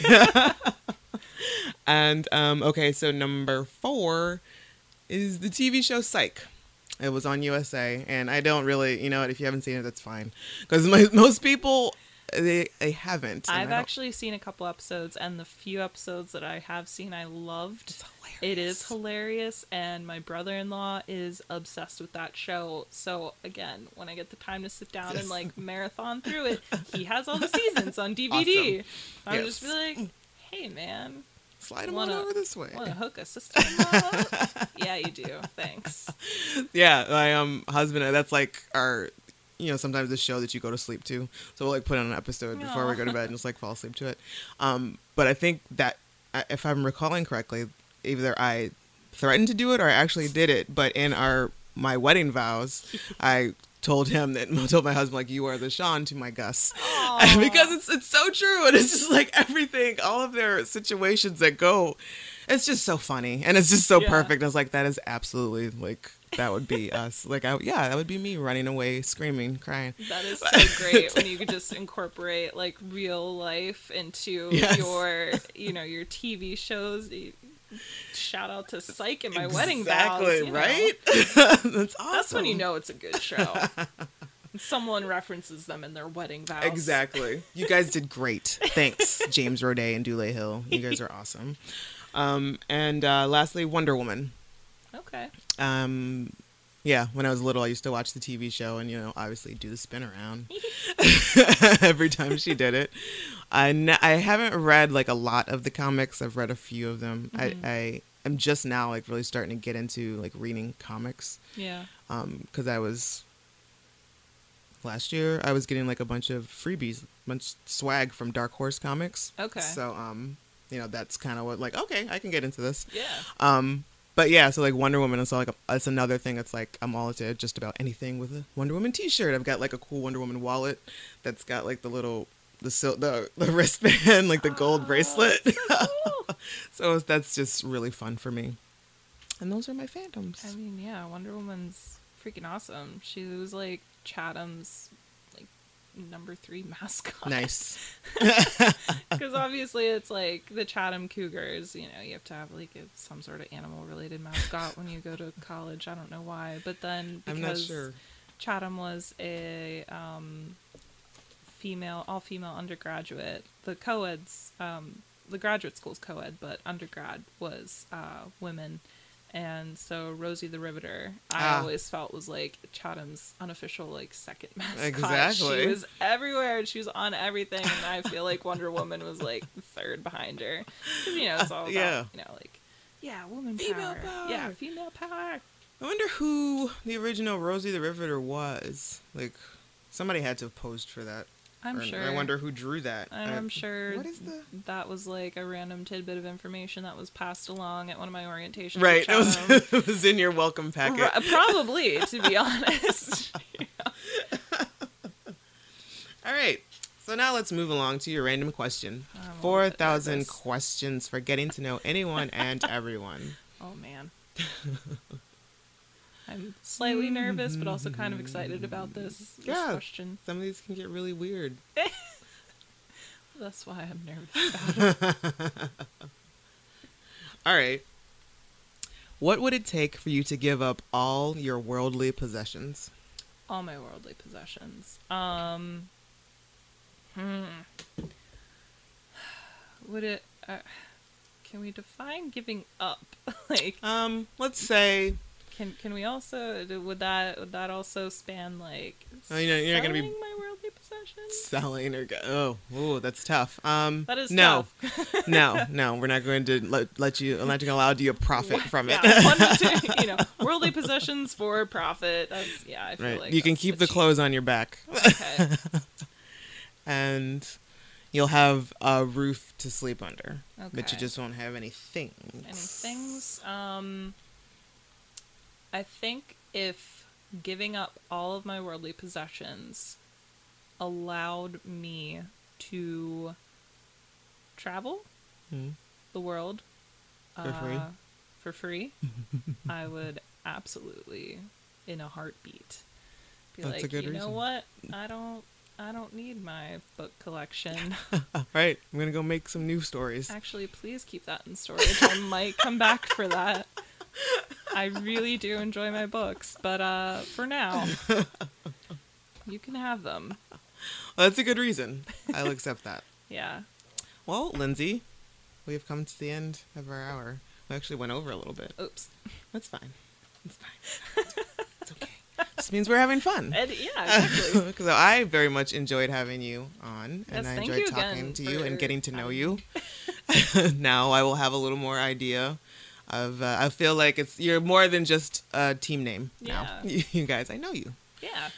And okay, so number 4 is the TV show Psych. It was on USA, and I don't really, you know what, if you haven't seen it, that's fine. Because most people, they haven't. I've actually seen a couple episodes, and the few episodes that I have seen, I loved. It's hilarious. It is hilarious, and my brother-in-law is obsessed with that show. So, again, when I get the time to sit down and, like, marathon through it, he has all the seasons on DVD. Awesome. I'm just really like, hey, man. Slide them on over this way. Want to hook a sister-in-law? Yeah, you do. Thanks. Yeah, my husband, that's like our, you know, sometimes the show that you go to sleep to. So we'll like put on an episode before we go to bed and just like fall asleep to it. But I think that, if I'm recalling correctly, either I threatened to do it or I actually did it. But in my wedding vows, I told my husband, like, you are the Sean to my Gus. Because it's so true, and it's just like everything, all of their situations that go, it's just so funny, and it's just so perfect. I was like, that is absolutely, like, that would be us. Like, that would be me running away, screaming, crying. That is so great when you could just incorporate like real life into your, you know, your TV shows. Shout out to Psych in my wedding vows. Exactly, right? That's awesome. That's when you know it's a good show. Someone references them in their wedding vows. Exactly. You guys did great. Thanks, James Roday and Dulé Hill. You guys are awesome. And lastly, Wonder Woman. Okay. Yeah, when I was little, I used to watch the TV show and, you know, obviously do the spin around every time she did it. I haven't read, like, a lot of the comics. I've read a few of them. Mm-hmm. I I'm just now like really starting to get into like reading comics. Yeah. Because I was last year I was getting like a bunch of freebies, bunch swag from Dark Horse Comics. Okay. So you know, that's kind of what like, okay, I can get into this. Yeah. But yeah, so like Wonder Woman, and so like that's another thing that's like I'm all into just about anything with a Wonder Woman T-shirt. I've got like a cool Wonder Woman wallet that's got like the little. The wristband, like the gold bracelet. So, cool. So that's just really fun for me. And those are my fandoms. I mean, yeah, Wonder Woman's freaking awesome. She was like Chatham's like number 3 mascot. Nice. Because obviously it's like the Chatham Cougars, you know, you have to have like some sort of animal related mascot when you go to college. I don't know why. But then because I'm not sure. Chatham was a all female undergraduate. The co-eds, the graduate school's co-ed, but undergrad was women. And so Rosie the Riveter, I always felt was like Chatham's unofficial like second mascot. Exactly. She was everywhere and she was on everything. And I feel like Wonder Woman was like third behind her. You know, it's all about, you know, like, yeah, woman power. Yeah, female power. I wonder who the original Rosie the Riveter was. Like, somebody had to have posed for that. I'm sure. I wonder who drew that. I'm sure that was like a random tidbit of information that was passed along at one of my orientations. Right. It was in your welcome packet. Probably, to be honest. Yeah. All right. So now let's move along to your random question. 4,000 questions for getting to know anyone and everyone. Oh, man. I'm slightly nervous, but also kind of excited about this question. Some of these can get really weird. That's why I'm nervous about it. All right. What would it take for you to give up all your worldly possessions? All my worldly possessions. Would it... can we define giving up? Like, let's say... Can we also would that also span like you're selling my worldly possessions? Selling or that's tough. That is tough. No, we're not going to let you. I'm not going to allow you to profit from it. Yeah, worldly possessions for profit. That's, I feel like you can keep the clothes on your back, okay. And you'll have a roof to sleep under, okay. But you just won't have any things. Any things. I think if giving up all of my worldly possessions allowed me to travel the world for free, I would absolutely, in a heartbeat, be That's like, a good you reason. Know what? I don't need my book collection. Right. I'm going to go make some new stories. Actually, please keep that in storage. I might come back for that. I really do enjoy my books, but for now, you can have them. Well, that's a good reason. I'll accept that. Yeah. Well, Lyndsay, we have come to the end of our hour. We actually went over a little bit. Oops. That's fine. It's fine. It's okay. This means we're having fun. Yeah, exactly. So I very much enjoyed having you on, and I enjoyed talking to you and getting to know you. Now I will have a little more idea. I feel like you're more than just a team name now. Yeah. You guys, I know you. Yeah,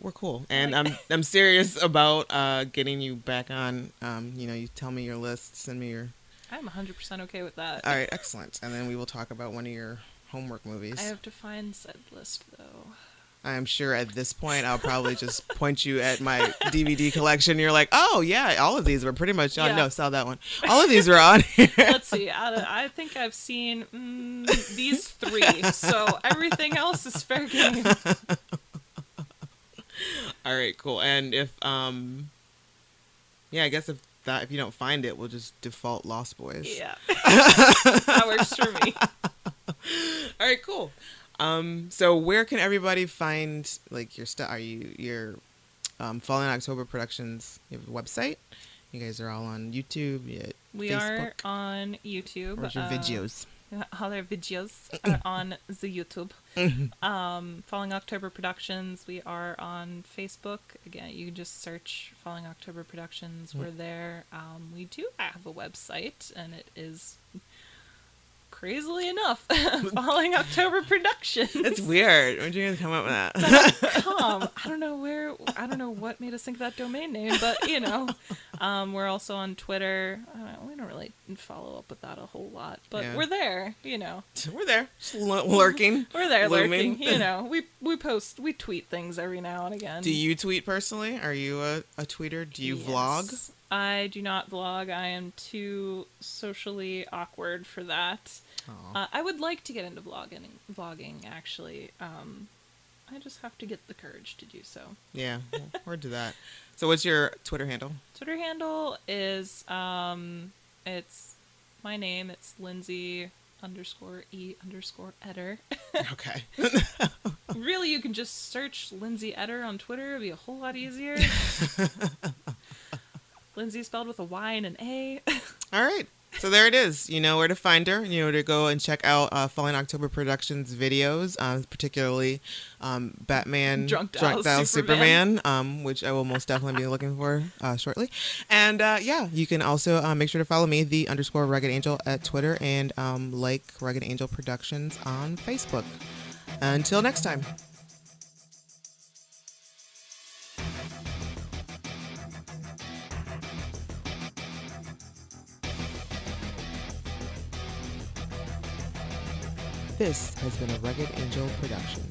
we're cool, and I'm serious about getting you back on. You tell me your list, send me your. I'm 100% okay with that. All right, excellent. And then we will talk about one of your homework movies. I have to find said list though. I'm sure at this point I'll probably just point you at my DVD collection. And you're like, oh yeah, all of these were pretty much on. Yeah. No, saw that one. All of these were on here. Let's see. I think I've seen these 3, so everything else is fair game. All right, cool. And if I guess if you don't find it, we'll just default Lost Boys. Yeah, that works for me. All right, cool. So where can everybody find like your stuff? Are your Falling October Productions? You have a website. You guys are all on YouTube. We Facebook. Are on YouTube. Where's your videos? All our videos are on the YouTube. Falling October Productions. We are on Facebook. Again, you can just search Falling October Productions. We're there. We do have a website, and it is crazily enough, Falling October Productions. It's weird. Where'd you guys come up with that? .com. I don't know what made us think of that domain name, but you know, we're also on Twitter. We don't really follow up with that a whole lot, but yeah, we're there. You know, we're there, just lurking. We're there, lurking. You know, we post, we tweet things every now and again. Do you tweet personally? Are you a tweeter? Do you vlog? I do not vlog. I am too socially awkward for that. I would like to get into vlogging, actually. I just have to get the courage to do so. Yeah, or do that. So what's your Twitter handle? Twitter handle is, it's my name. It's Lyndsay_E_Etter. Okay. Really, you can just search Lyndsay Etter on Twitter. It'd be a whole lot easier. Lyndsay spelled with a Y and an A. All right. So there it is. You know where to find her. You know where to go and check out Falling October Productions videos, particularly Batman, Drunk Dial Superman, which I will most definitely be looking for shortly. And yeah, you can also make sure to follow me, @RuggedAngel at Twitter, and like Rugged Angel Productions on Facebook. Until next time. This has been a Rugged Angel production.